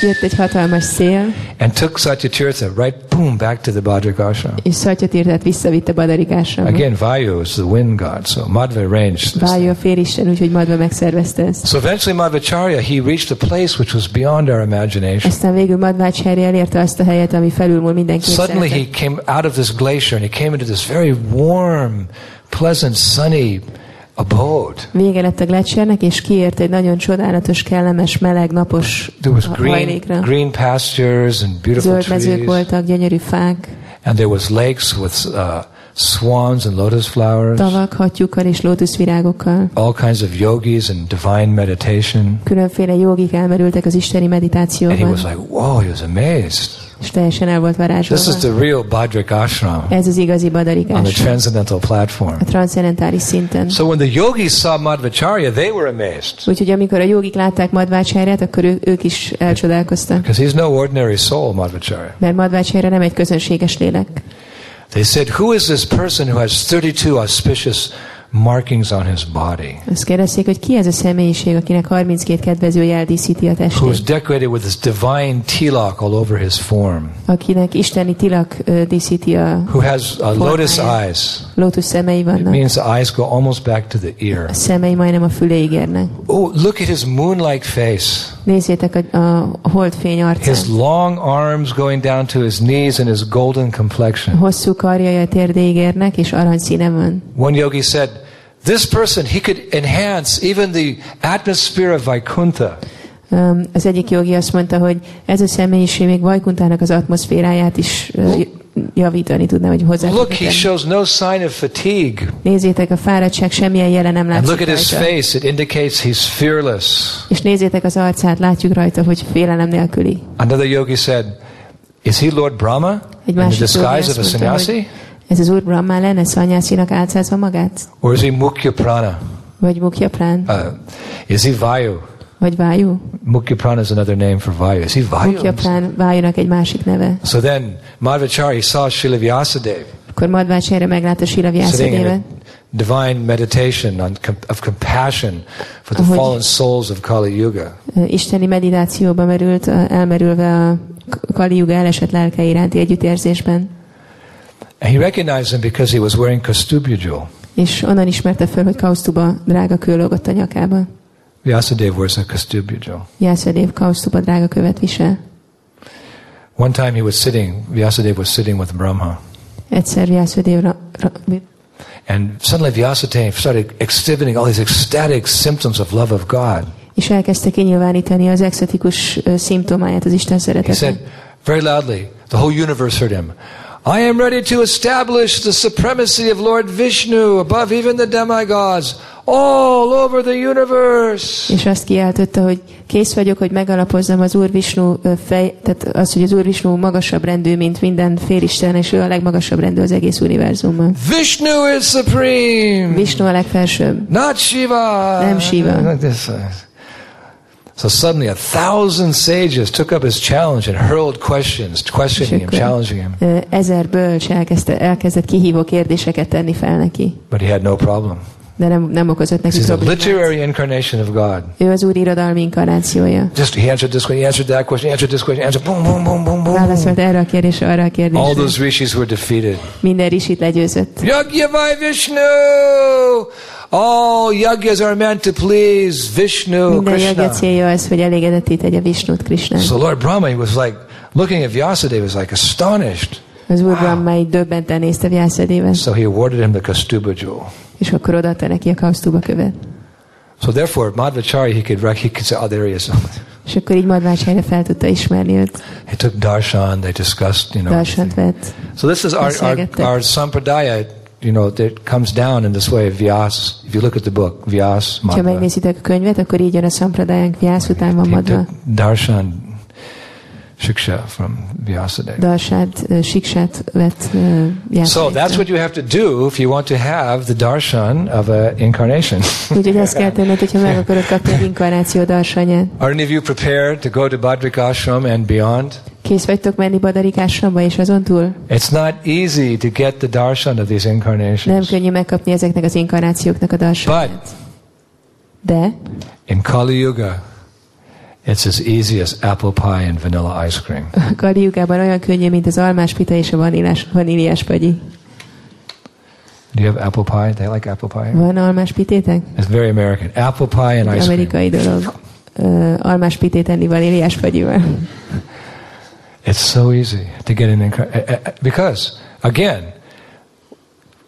Jött egy hatalmas szél. And took Satyatirtha right, boom, back to the Badrikashram. És Satyatirthát visszavitte Badrikashramba. Again, Vayu is the wind god, so Madhva arranged. Vayu a féristen, úgyhogy Madhva megszervezte ezt. So eventually Madhvacharya, he reached a place which was beyond our imagination. Aztán végül Madhvacharya elérte azt a helyet, ami felülmúl minden képzeleten. Suddenly he came out of this glacier and he came into this very warm, pleasant, sunny abode. Vége lett a gletszernek, és kiért egy nagyon csodálatos, kellemes, meleg, napos hajlékra. Green pastures and beautiful trees. Zöld mezők voltak, gyönyörű fák. And there was lakes with uh, swans and lotus flowers. Tavak hattyúkkal és lótuszvirágokkal. All kinds of yogis and divine meditation. Különféle jogik elmerültek az isteni meditációban. And he was like, wow, he was amazed. És teljesen el volt varázsolva. This is the real Badrikashram. Ez az igazi Badrikashram. On the transcendental platform. A transzcendentális szinten. So when the yogis saw Madhvacharya, they were amazed. Úgyhogy amikor a jogik látták Madhvacharyát, akkor ő, ők is elcsodálkoztak. Because he's no ordinary soul, Madhvacharya. Mert Madhvacharya nem egy közönséges lélek. They said, who is this person who has thirty-two auspicious markings on his body? Azt kérdezték, hogy ki ez a személyiség, akinek harminckét kedvező jel díszíti a testét? Who is decorated with this divine tilak all over his form? Akinek isteni tilak díszíti a Who has uh, lotus eyes? Lótusz szemei vannak. It means the eyes go almost back to the ear. A szemei majdnem a füléig érnek. Oh, look at his moon-like face. Nézzétek a, a holdfény arcát. His long arms going down to his knees and his golden complexion. Hosszú karjai a térdéig érnek, és aranyszíne van. One yogi said, this person, he could enhance even the atmosphere of Vaikuntha. Um, az egyik jogi azt mondta, hogy ez a személyiség még Vaikunthának az atmoszféráját is uh, javítani tudná, hogy hozzátenni. Look, he shows no sign of fatigue. Nézzétek, a fáradtság semmilyen jele nem látszik. And look at his face, it indicates he's fearless. És nézzétek az arcát, látjuk rajta, hogy félelem nélküli. Another yogi said, is he Lord Brahma in the disguise of a sannyasi? Ez az Úr Brahma lenne szanyászinak álcázva magát? Or is he Mukhya Prana? Vagy Mukhya Prana? Uh, is he Vayu? Vagy Vayu? Mukhya Prana is another name for Vayu. Is he Vayu? Mukhya Prana, Vayunak egy másik neve. So then Madhvacharya saw Srila Vyasadeva. Akkor Madhvacharya meglátta Srila Vyasadevat. divine meditation on, of compassion for the ahogy fallen souls of Kali Yuga. Isteni meditációba merült, elmerülve a Kali Yuga elesett lelkei iránti együttérzésben. And he recognized him because he was wearing Kastuba jewel. És onnan ismerte föl, hogy Kastuba drága kő lógott a nyakában. Vyasadeva wears a Kastuba jewel. Vyasadeva Kastuba drága követ visel. One time he was sitting, Vyasadeva was sitting with Brahma. Egyszer Vyasadeva and suddenly Vyasadeva started exhibiting all these ecstatic symptoms of love of God. És elkezdte kinyilvánítani az extatikus szimptomáját az Isten szeretetnek. He said very loudly, the whole universe heard him, I am ready to establish the supremacy of Lord Vishnu above even the demigods all over the universe. És azt kiáltotta, hogy kész vagyok, hogy megalapozzam az Úr Vishnu fej, tehát az, hogy az Úr Vishnu magasabb rendű, mint minden félisten, és ő a legmagasabb rendű az egész univerzumban. Vishnu is supreme. Vishnu a legfelsőbb. Not Shiva. Nem Shiva. So suddenly a thousand sages took up his challenge and hurled questions, questioning him, challenging him. Ezer bölcs elkezdte, elkezdett kihívó kérdéseket tenni fel neki. But he had no problem. De nem, nem okozott neki problémát. This is a literary incarnation of God. Ő az Úr irodalmi inkarnációja. Just he answered this question, he answered that question, he answered this question, answered boom, boom, boom, boom, boom. Válaszolt erre a kérdésre, arra a kérdésre. All those rishis were defeated. Minden rishit legyőzött. Yagyavai Vishnu! All yagyas are meant to please Vishnu, Krishna. Minden yagya célja az, hogy elégedetté tegye Vishnut, Krishnát. So Lord Brahma, he was like looking at Vyasadeva, was like astonished. Az Úr Brahma így döbbenten nézte Vyasadevat. So he awarded him the Kastuba jewel. És akkor odaadta neki a Kastuba követ. So therefore Madhvacharya he could he could say, oh, there he is. És akkor így Madhvacharya fel tudta ismerni őt. He took darshan, they discussed, you know. Darshant vett. So this is our our, our sampradaya. You know, it comes down in this way of Vyas. If you look at the book, Vyas, Madhva. Ha megnézitek a könyvet, akkor így jön a sampradayánk, Vyas után van Madhva. Darshan, Shiksha from Vyasadeva. Darshát, Shikshát vett Vyasadeva. So that's what you have to do if you want to have the darshan of an incarnation. Úgyhogy ezt kell tenned, hogyha meg akarod kapni egy inkarnáció darshanját. Are any of you prepared to go to Badrikashram and beyond? Kész vagytok menni Badrikáshramba és azon túl? It's not easy to get the darshan of these incarnations. Nem könnyű megkapni ezeknek az inkarnációknak a darshanját. De in Kali Yuga it's as easy as apple pie and vanilla ice cream. A Kali Yugában olyan könnyű, mint az almás pita és a vanilás, vaníliás pagyi. Do you have apple pie? Do you like apple pie? Van almás pitétek? It's very American. Apple pie and ice amerikai cream. Amerikai dolog. Uh, almás pitét enni vaníliás pagyival. It's so easy to get an incarnation. Because, again,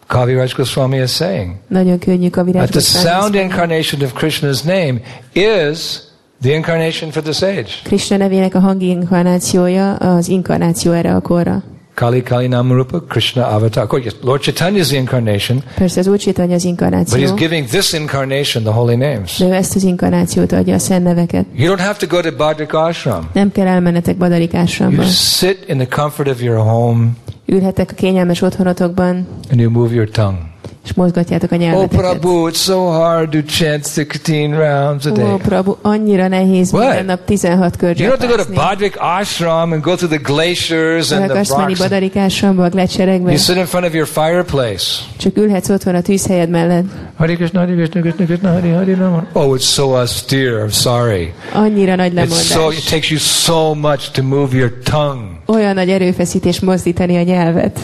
Kaviraj Goswami is saying that the sound incarnation of Krishna's name is the incarnation for this age. Krishna nevének a hangi inkarnációja az inkarnáció erre a korra. Kali Kali Namarupa Krishna Avatar. Lord Chaitanya is the incarnation. Persze az Úr Chaitanya az inkarnáció. But he's giving this incarnation the holy names. De ő ezt az inkarnációt adja a szent neveket. You don't have to go to Badrikashram. Nem kell elmennetek Badrikashramba. You sit in the comfort of your home. Ülhetek a kényelmes otthonotokban. And you move your tongue. És mozgatjátok a nyelveteket. Oh Prabhu, it's so hard to chant sixteen rounds a day. Oh Prabhu, annyira nehéz minden nap tizenhat kört játszani. You don't have to go to Badrikashram and go through the glaciers and the rocks. Badrikashramba a glecserekben. You sit in front of your fireplace. Csak ülhetsz otthon a tűzhelyed mellett. Hare Krishna, Hare Krishna, Krishna Krishna, Hare Hare Rama. Oh, it's so austere. I'm sorry. Annyira nagy lemondás. So it takes you so much to move your tongue. Olyan nagy erőfeszítés mozdítani a nyelvet.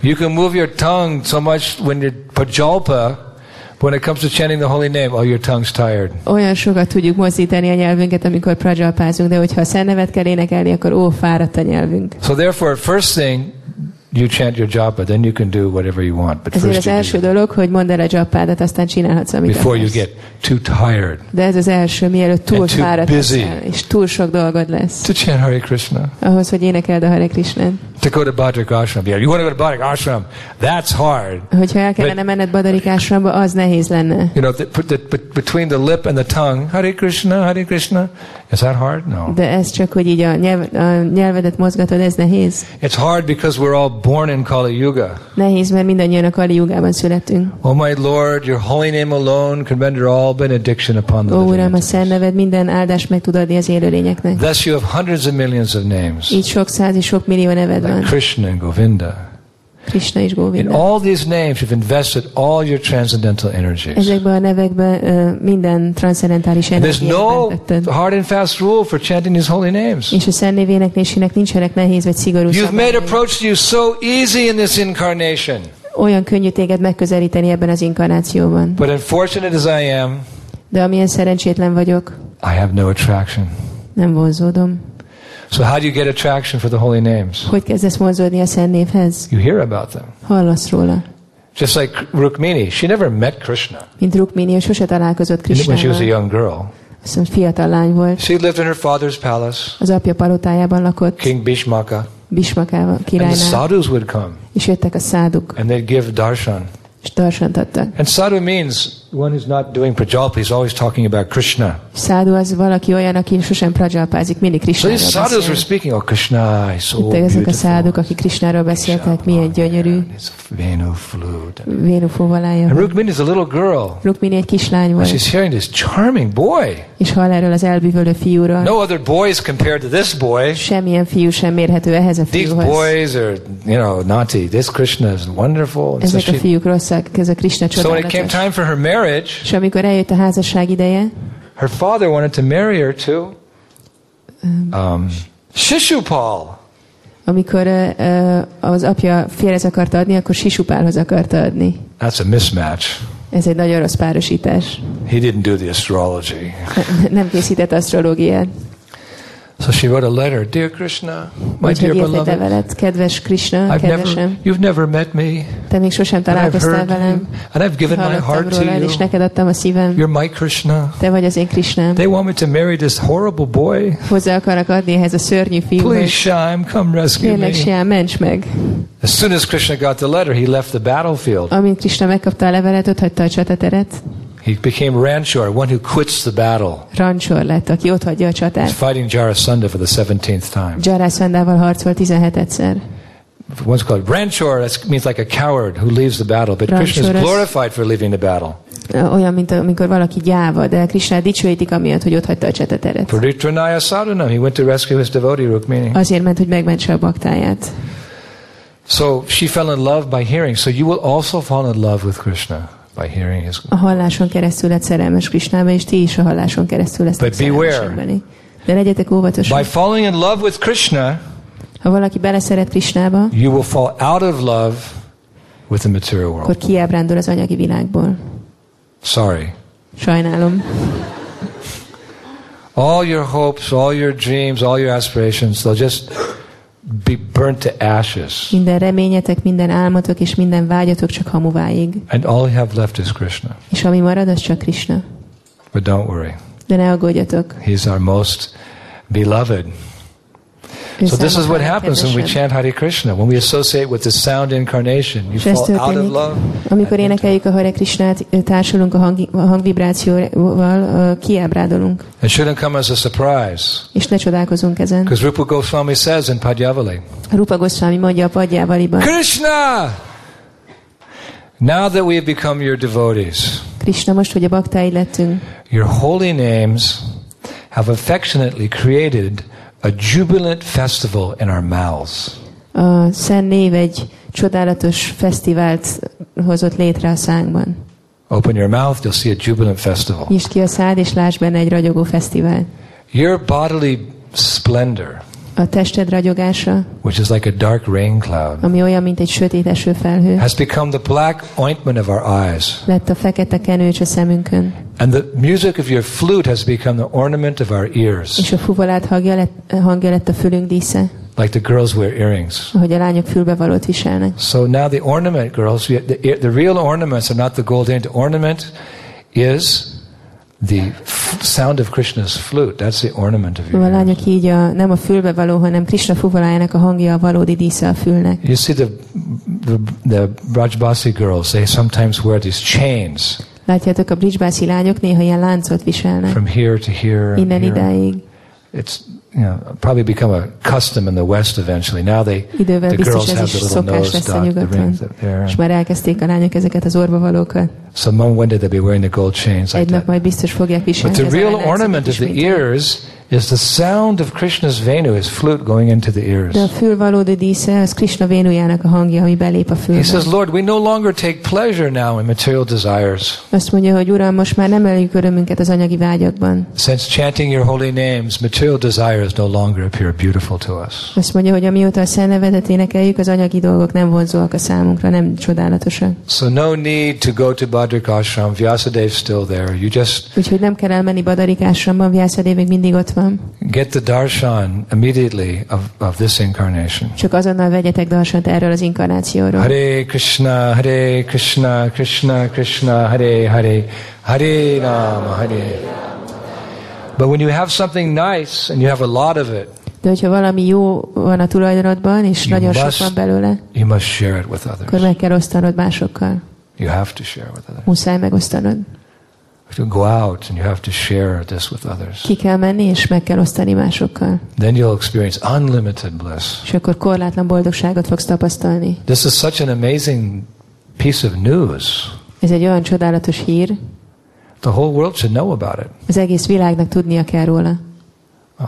You can move your tongue so much when you're Pajalpa, when it comes to chanting the holy name, oh, your tongue's tired. Olyan sokat tudjuk mozdítani a nyelvünket, amikor prajalpázunk, de hogyha a szent nevet kell énekelni, akkor ó, fáradt a nyelvünk. So therefore, first thing, you chant your japa, then you can do whatever you want. But first, az első dolog, hogy mondd el a japádat, aztán csinálhatsz, amit akarsz. Before you get too tired. De ez az első, mielőtt túl fáradt leszel, és túl sok dolgod lesz. To chant Hare Krishna. Ahhoz, hogy énekeld a Hare Krishnát. To go to Badrikashram. Yeah, you want to go to Badrikashram. That's hard. Hogyha el kellene menned Badrikashramba, az nehéz lenne. You know, the, the, between the lip and the tongue, Hare Krishna, Hare Krishna. Is that hard? No. De ez csak, hogy így a, nyelv, a nyelvedet mozgatod, ez nehéz. It's hard because we're all born in Kali Yuga. Nehéz, mert mindannyian a Kali Yugában születünk. Oh my Lord, your holy name alone can render all benediction upon the living. Ó Uram, a szent neved minden áldást meg tud adni az élőlényeknek. Thus you have hundreds of millions of names. Így sok száz és sok millió neved van. Krishna and Govinda. Krishna és Govinda. In all these names you've invested all your transcendental energies. Ezekben a nevekben uh, minden transzendentális energiát befektetted. There's no hard and fast rule for chanting these holy names. És a szent név éneklésének nincsenek nehéz vagy szigorú szabályai. You've made approach to you so easy in this incarnation. Olyan könnyű téged megközelíteni ebben az inkarnációban. But unfortunate as I am, de amilyen szerencsétlen vagyok, I have no attraction. Nem vonzódom. So how do you get attraction for the holy names? Hogy kezdesz vonzódni a szent névhez? You hear about them. Hallasz róla. Just like Rukmini, she never met Krishna. Mint Rukmini, ő sose találkozott Krishnával. When she was a young girl. Szóval fiatal lány volt. She lived in her father's palace. Az apja palotájában lakott. King Bhishmaka. Bhishmakával királynál. And the sadhus would come. És jöttek a száduk. And they'd give darshan. És darsant adtak. And sadhu means one who's not doing prajalpa, he's always talking about Krishna. Sadhu az valaki olyan, aki sosem prajalpázik, mindig Krishnáról beszél. So these sadhus were speaking, oh Krishna is so beautiful. Ezek a száduk, akik Krishnáról beszéltek, milyen gyönyörű. Venu flute. Venu fovalája. And Rukmini is a little girl. Rukmini egy kislány volt. And she's hearing this charming boy. És hall erről az elbűvölő fiúról. No other boys compared to this boy. Semmilyen fiú sem mérhető ehhez a fiúhoz. These boys are, you know, naughty. This Krishna is wonderful. Ezek a fiúk rosszak, ez a Krishna csodálatos. So when it came time for her marriage, és amikor eljött a házasság ideje, her father wanted to marry her to um, Shishupal. Amikor uh, az apja férhez akarta adni, akkor Shishupalhoz akarta adni. That's a mismatch. Ez egy nagyon rossz párosítás. He didn't do the astrology. Nem készített asztrológiát. So she wrote a letter, dear Krishna, my Úgy dear beloved. Veled, kedves Krishna, I've never, you've never met me. Te még sosem találkoztál velem. And I've given my heart to you. És neked adtam a szívem. You're my Krishna. Te vagy az én Krishnám. They want me to marry this horrible boy. Hozzá akarnak adni ehhez a szörnyű fiúhoz. Please, Shyam, come rescue me. Kérlek, Shyam, ments meg. As soon as Krishna got the letter, he left the battlefield. Amint Krishna megkapta a levelet, otthagyta a csatateret. He became ranchor, one who quits the battle. Ranchor lett, aki otthagyja a csatát. He's fighting Jarasandha for the seventeenth time. Jarasandhával harcolt tizenhetedszer. One's called ranchor, that means like a coward who leaves the battle, but ranchor Krishna is glorified for leaving the battle. Olyan, mint amikor valaki gyáva, de Krishna dicsőítik amiatt, hogy otthagyta a csatateret. For Ritranaya Sadhunam, he went to rescue his devotee Rukmini. Azért ment, hogy megmentse a baktáját. So she fell in love by hearing. So you will also fall in love with Krishna. By hearing his... A halláson keresztül lett szerelmes Krishnába, és ti is a halláson keresztül lesztek szerelmesebbeni. De legyetek óvatosak. By falling in love with Krishna, ha valaki beleszeret Krishnába, you will fall out of love with the material world. Akkor kiábrándul az anyagi világból. Sorry. Sajnálom. All your hopes, all your dreams, all your aspirations, they'll just be burnt to ashes. Minden reményetek, minden álmotok és minden vágyatok csak hamuváig. And all you have left is Krishna. És ami marad, az csak Krishna. But don't worry. De ne aggódjatok. He is our most beloved. So this is what happens when we chant Hare Krishna, when we associate with the sound incarnation, you fall out of love. Amikor énekeljük a Hare Krishnát, társulunk a hang, a hangvibrációval, uh, kiábrádolunk. It shouldn't come as a surprise. És ne csodálkozunk ezen. Because Rupa Goswami says in Padyavali. Rupa Goswami mondja a Padyavaliban. Krishna! Now that we have become your devotees. Krishna, most hogy a baktáid lettünk. Your holy names have affectionately created a jubilant festival in our mouths. A szent név egy csodálatos fesztivált hozott létre a szánkban. Open your mouth, you'll see a jubilant festival. Nyisd ki a szád és lásd benne egy ragyogó fesztivál. Your bodily splendor. A tested ragyogása, which is like a dark rain cloud, ami olyan, mint egy sötét esőfelhő, has become the black ointment of our eyes. Lett a fekete kenőcs a szemünkön. And the music of your flute has become the ornament of our ears. És a fuvolád hangja lett, hangja lett a fülünk dísze. Like the girls wear earrings. Ahogy a lányok fülbevalót viselnek. So now the ornament, girls, the, the real ornaments are not the gold and the ornament is the sound of Krishna's flute, that's the ornament of your ears. A lányok így a, nem a fülbe való, hanem Krishna fuvolájának a hangja a valódi dísze a fülnek. You see the, the, the Brajbasi girls, they sometimes wear these chains. Látjátok, a Brajbasi lányok néha ilyen láncot viselnek. From here to here. Innen idáig. It's, you know, probably become a custom in the West eventually. Now they, the girls have the little nose dot, the rings up there. És már elkezdték a lányok ezeket az orbavalókat. So one day they'll be wearing the gold chains like that. Egy nap majd biztos fogják viselni. But the real ornament of the ears is the sound of Krishna's venu, his flute going into the ears. A fül valódi dísze, az Krishna vénujának a hangja, ami belép a fülbe. He says, Lord, we no longer take pleasure now in material desires. Azt mondja, hogy Uram, most már nem emeljük örömünket az anyagi vágyakban. Since chanting your holy names, material desires no longer appear beautiful to us. Azt mondja, hogy amióta a szent nevedet énekeljük, az anyagi dolgok nem vonzóak a számunkra, nem csodálatosak. So no need to go to Badrikashram. Vyasadeva is still there. You just. Úgyhogy nem kell elmenni Badrikashramba, Vyasadeva még mindig ott van. Get the darshan immediately of, of this incarnation. Csak azonnal vegyetek darsant erről az inkarnációról. Hare Krishna, Hare Krishna, Krishna Krishna, Hare Hare, Hare Rama, Hare. But when you have something nice and you have a lot of it, de hogyha valami jó van a tulajdonodban és nagyon sok van belőle, you must share it with others. Akkor meg kell osztanod másokkal. You have to share with others. Muszáj megosztanod. To go out and you have to share this with others. Ki kell menni és meg kell osztani másokkal. Then you'll experience unlimited bliss. És akkor korlátlan boldogságot fogsz tapasztalni. This is such an amazing piece of news. Ez egy olyan csodálatos hír. The whole world should know about it. Az egész világnak tudnia kell róla. Uh,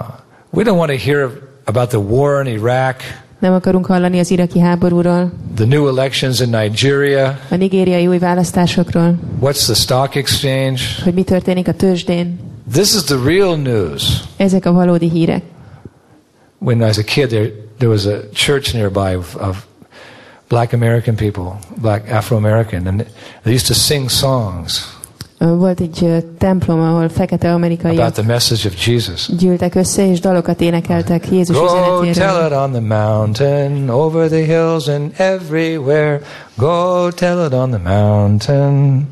we don't want to hear about the war in Iraq. Nem akarunk hallani az iraki háborúról. The new elections in Nigeria. A nigériai új választásokról. What's the stock exchange? Hogy mi történik a tőzsdén? This is the real news. Ezek a valódi hírek. When I was a kid, there, there was a church nearby of, of black American people, black Afro-American, and they used to sing songs. Volt egy templom, ahol fekete amerikaiak gyűltek össze, és dalokat énekeltek Jézus üzenetéről. Go tell it on the mountain, over the hills and everywhere. Go tell it on the mountain.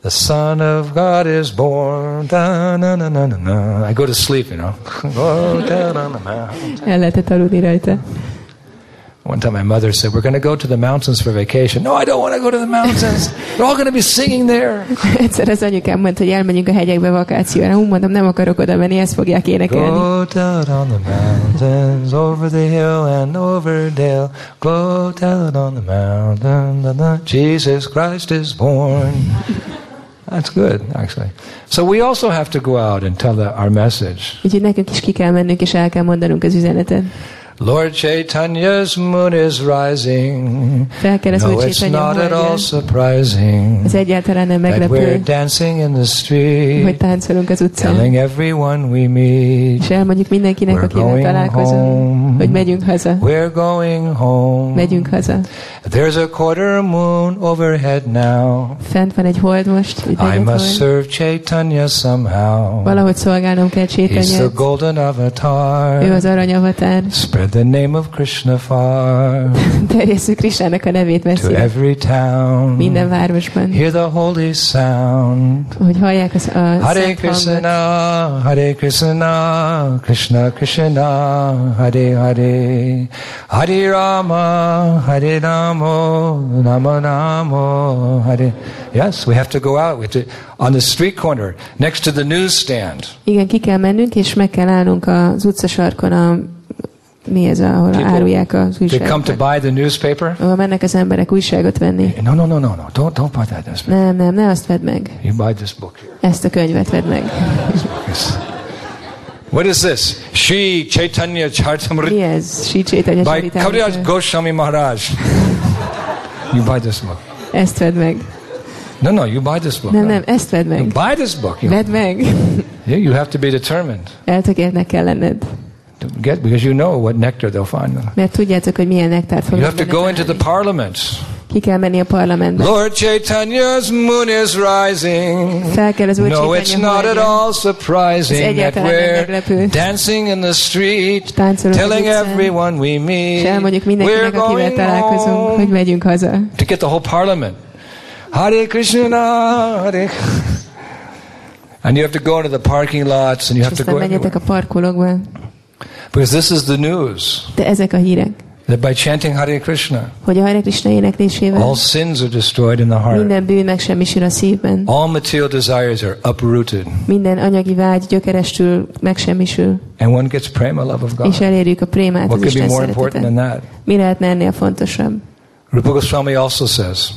The Son of God is born. Da, na, na, na, na. I go to sleep, you know. Go tell it on the mountain. El lehetett aludni rajta. One time my mother said, we're going to go to the mountains for vacation. No, I don't want to go to the mountains. We're all going to be singing there. Egyszer az anyukám mondta, hogy elmenjünk a hegyekbe vakációra. Hú, mondom, nem akarok oda menni, ezt fogják énekelni. Go tell it on the mountains, over the hill and over dale. Go tell it on the mountain, Jesus Christ is born. That's good, actually. So we also have to go out and tell our message. Úgyhogy nekünk is ki kell mennünk, és el kell mondanunk az üzenetet. Lord Chaitanya's moon is rising. No, it's not at all surprising that we're dancing in the street, telling everyone we meet, we're going home, we're going home. There's a quarter moon overhead now. I must serve Chaitanya somehow. He's the golden avatar. Spread the name of Krishna far. Krishnának a nevét messzire. To every town. Minden városban. Hear the holy sound. Hogy hallják az a Hare Krishna, Hare Krishna, Krishna Krishna, Hare Hare. Hare Rama, Hare Rama, Rama Rama, Hare. Yes, we have to go out. We have to, on the street corner, next to the newsstand. Igen, ki kell mennünk és meg kell állnunk az utca sarkon a mi ez, ahol people, árulják az újságokat. They come to buy the newspaper. Ahol mennek az emberek újságot venni. No, no, no, no, no. Don't, don't buy that. That's nem, nem, ne azt vedd meg. You buy this book here. Ezt a könyvet vedd meg. What is this? Shri Chaitanya Charitamrita. Mi ez? Shri Chaitanya Charitamrita. By Kaviraj Goswami Maharaj. You buy this book. Ezt vedd meg. No, no, you buy this book. Nem, nem, ezt vedd meg. You buy this book. You vedd meg. Yeah, you have to be determined. Eltökéltnek kell lenned. To get, because you know what nectar they'll find. Mert tudjátok, hogy milyen nektárt fognak. You have to go into the parliament. Ki kell menni a parlamentbe. Lord Chaitanya's moon is rising. Fel kell az Úr Chaitanya. No, it's not at all surprising that we're dancing in the street, telling everyone we meet. Elmondjuk mindenkinek, akivel találkozunk, hogy megyünk haza. To get the whole parliament. Hare Krishna, Hare. And you have to go into the parking lots, and you have to go. Menjetek a parkolókba. Because this is the news. De ezek a hírek. That by chanting Hare Krishna, hogy a Hare Krishna éneklésével all sins are destroyed in the heart. Minden bűn megsemmisül a szívben. All material desires are uprooted. Minden anyagi vágy gyökerestül megsemmisül. And one gets prema, love of God. És elérjük a prémát, az Isten szeretetet. Mi lehetne ennél fontosabb? Rupa Goswami also says.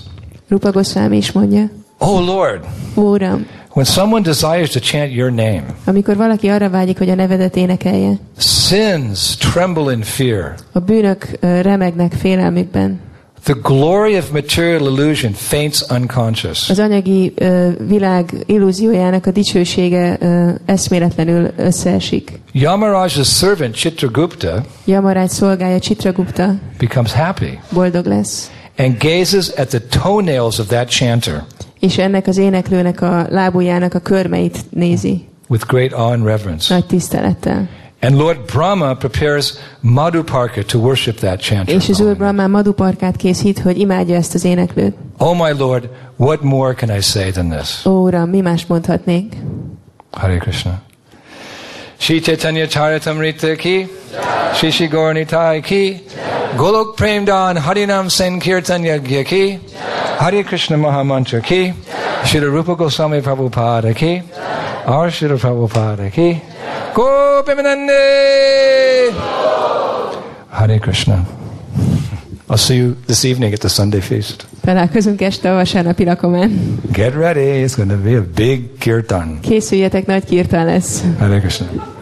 Rupa Goswami is mondja. Oh Lord. Uram. When someone desires to chant your name, amikor valaki arra vágyik, hogy a nevedet énekelje, sins tremble in fear. A bűnök remegnek félelmükben. The glory of material illusion faints unconscious. Az anyagi uh, világ illúziójának a dicsősége uh, eszméletlenül összeesik. Yamaraj's servant Chitragupta, Yamaraj szolgája Chitragupta becomes happy, boldog lesz, and gazes at the toenails of that chanter, és ennek az éneklőnek a lábujjának a körmeit nézi, with great awe and reverence, nagy tisztelettel. And Lord Brahma prepares Madhuparka to worship that chanter. És az Úr Brahma Madhuparkát készít, hogy imádja ezt az éneklőt. Oh my Lord, what more can I say than this? Ó Uram, mi más mondhatnék? Hare Krishna. Shri Chaitanya Charitamrita ki, Shri Shri Gaura-Nitai ki, Golok Premdan Harinam Sankirtan Yagya ki, Hare Krishna Mahamantra ki, Shrila Rupa Goswami Prabhupada ki, Our Shrila Prabhupada ki. Go Pimanande! Hare Krishna. I'll see you this evening at the Sunday feast. Találkozunk este a vasárnapi lakomán. Get ready, it's going to be a big kirtan. Készüljetek, nagy kirtan lesz. Hare Krishna.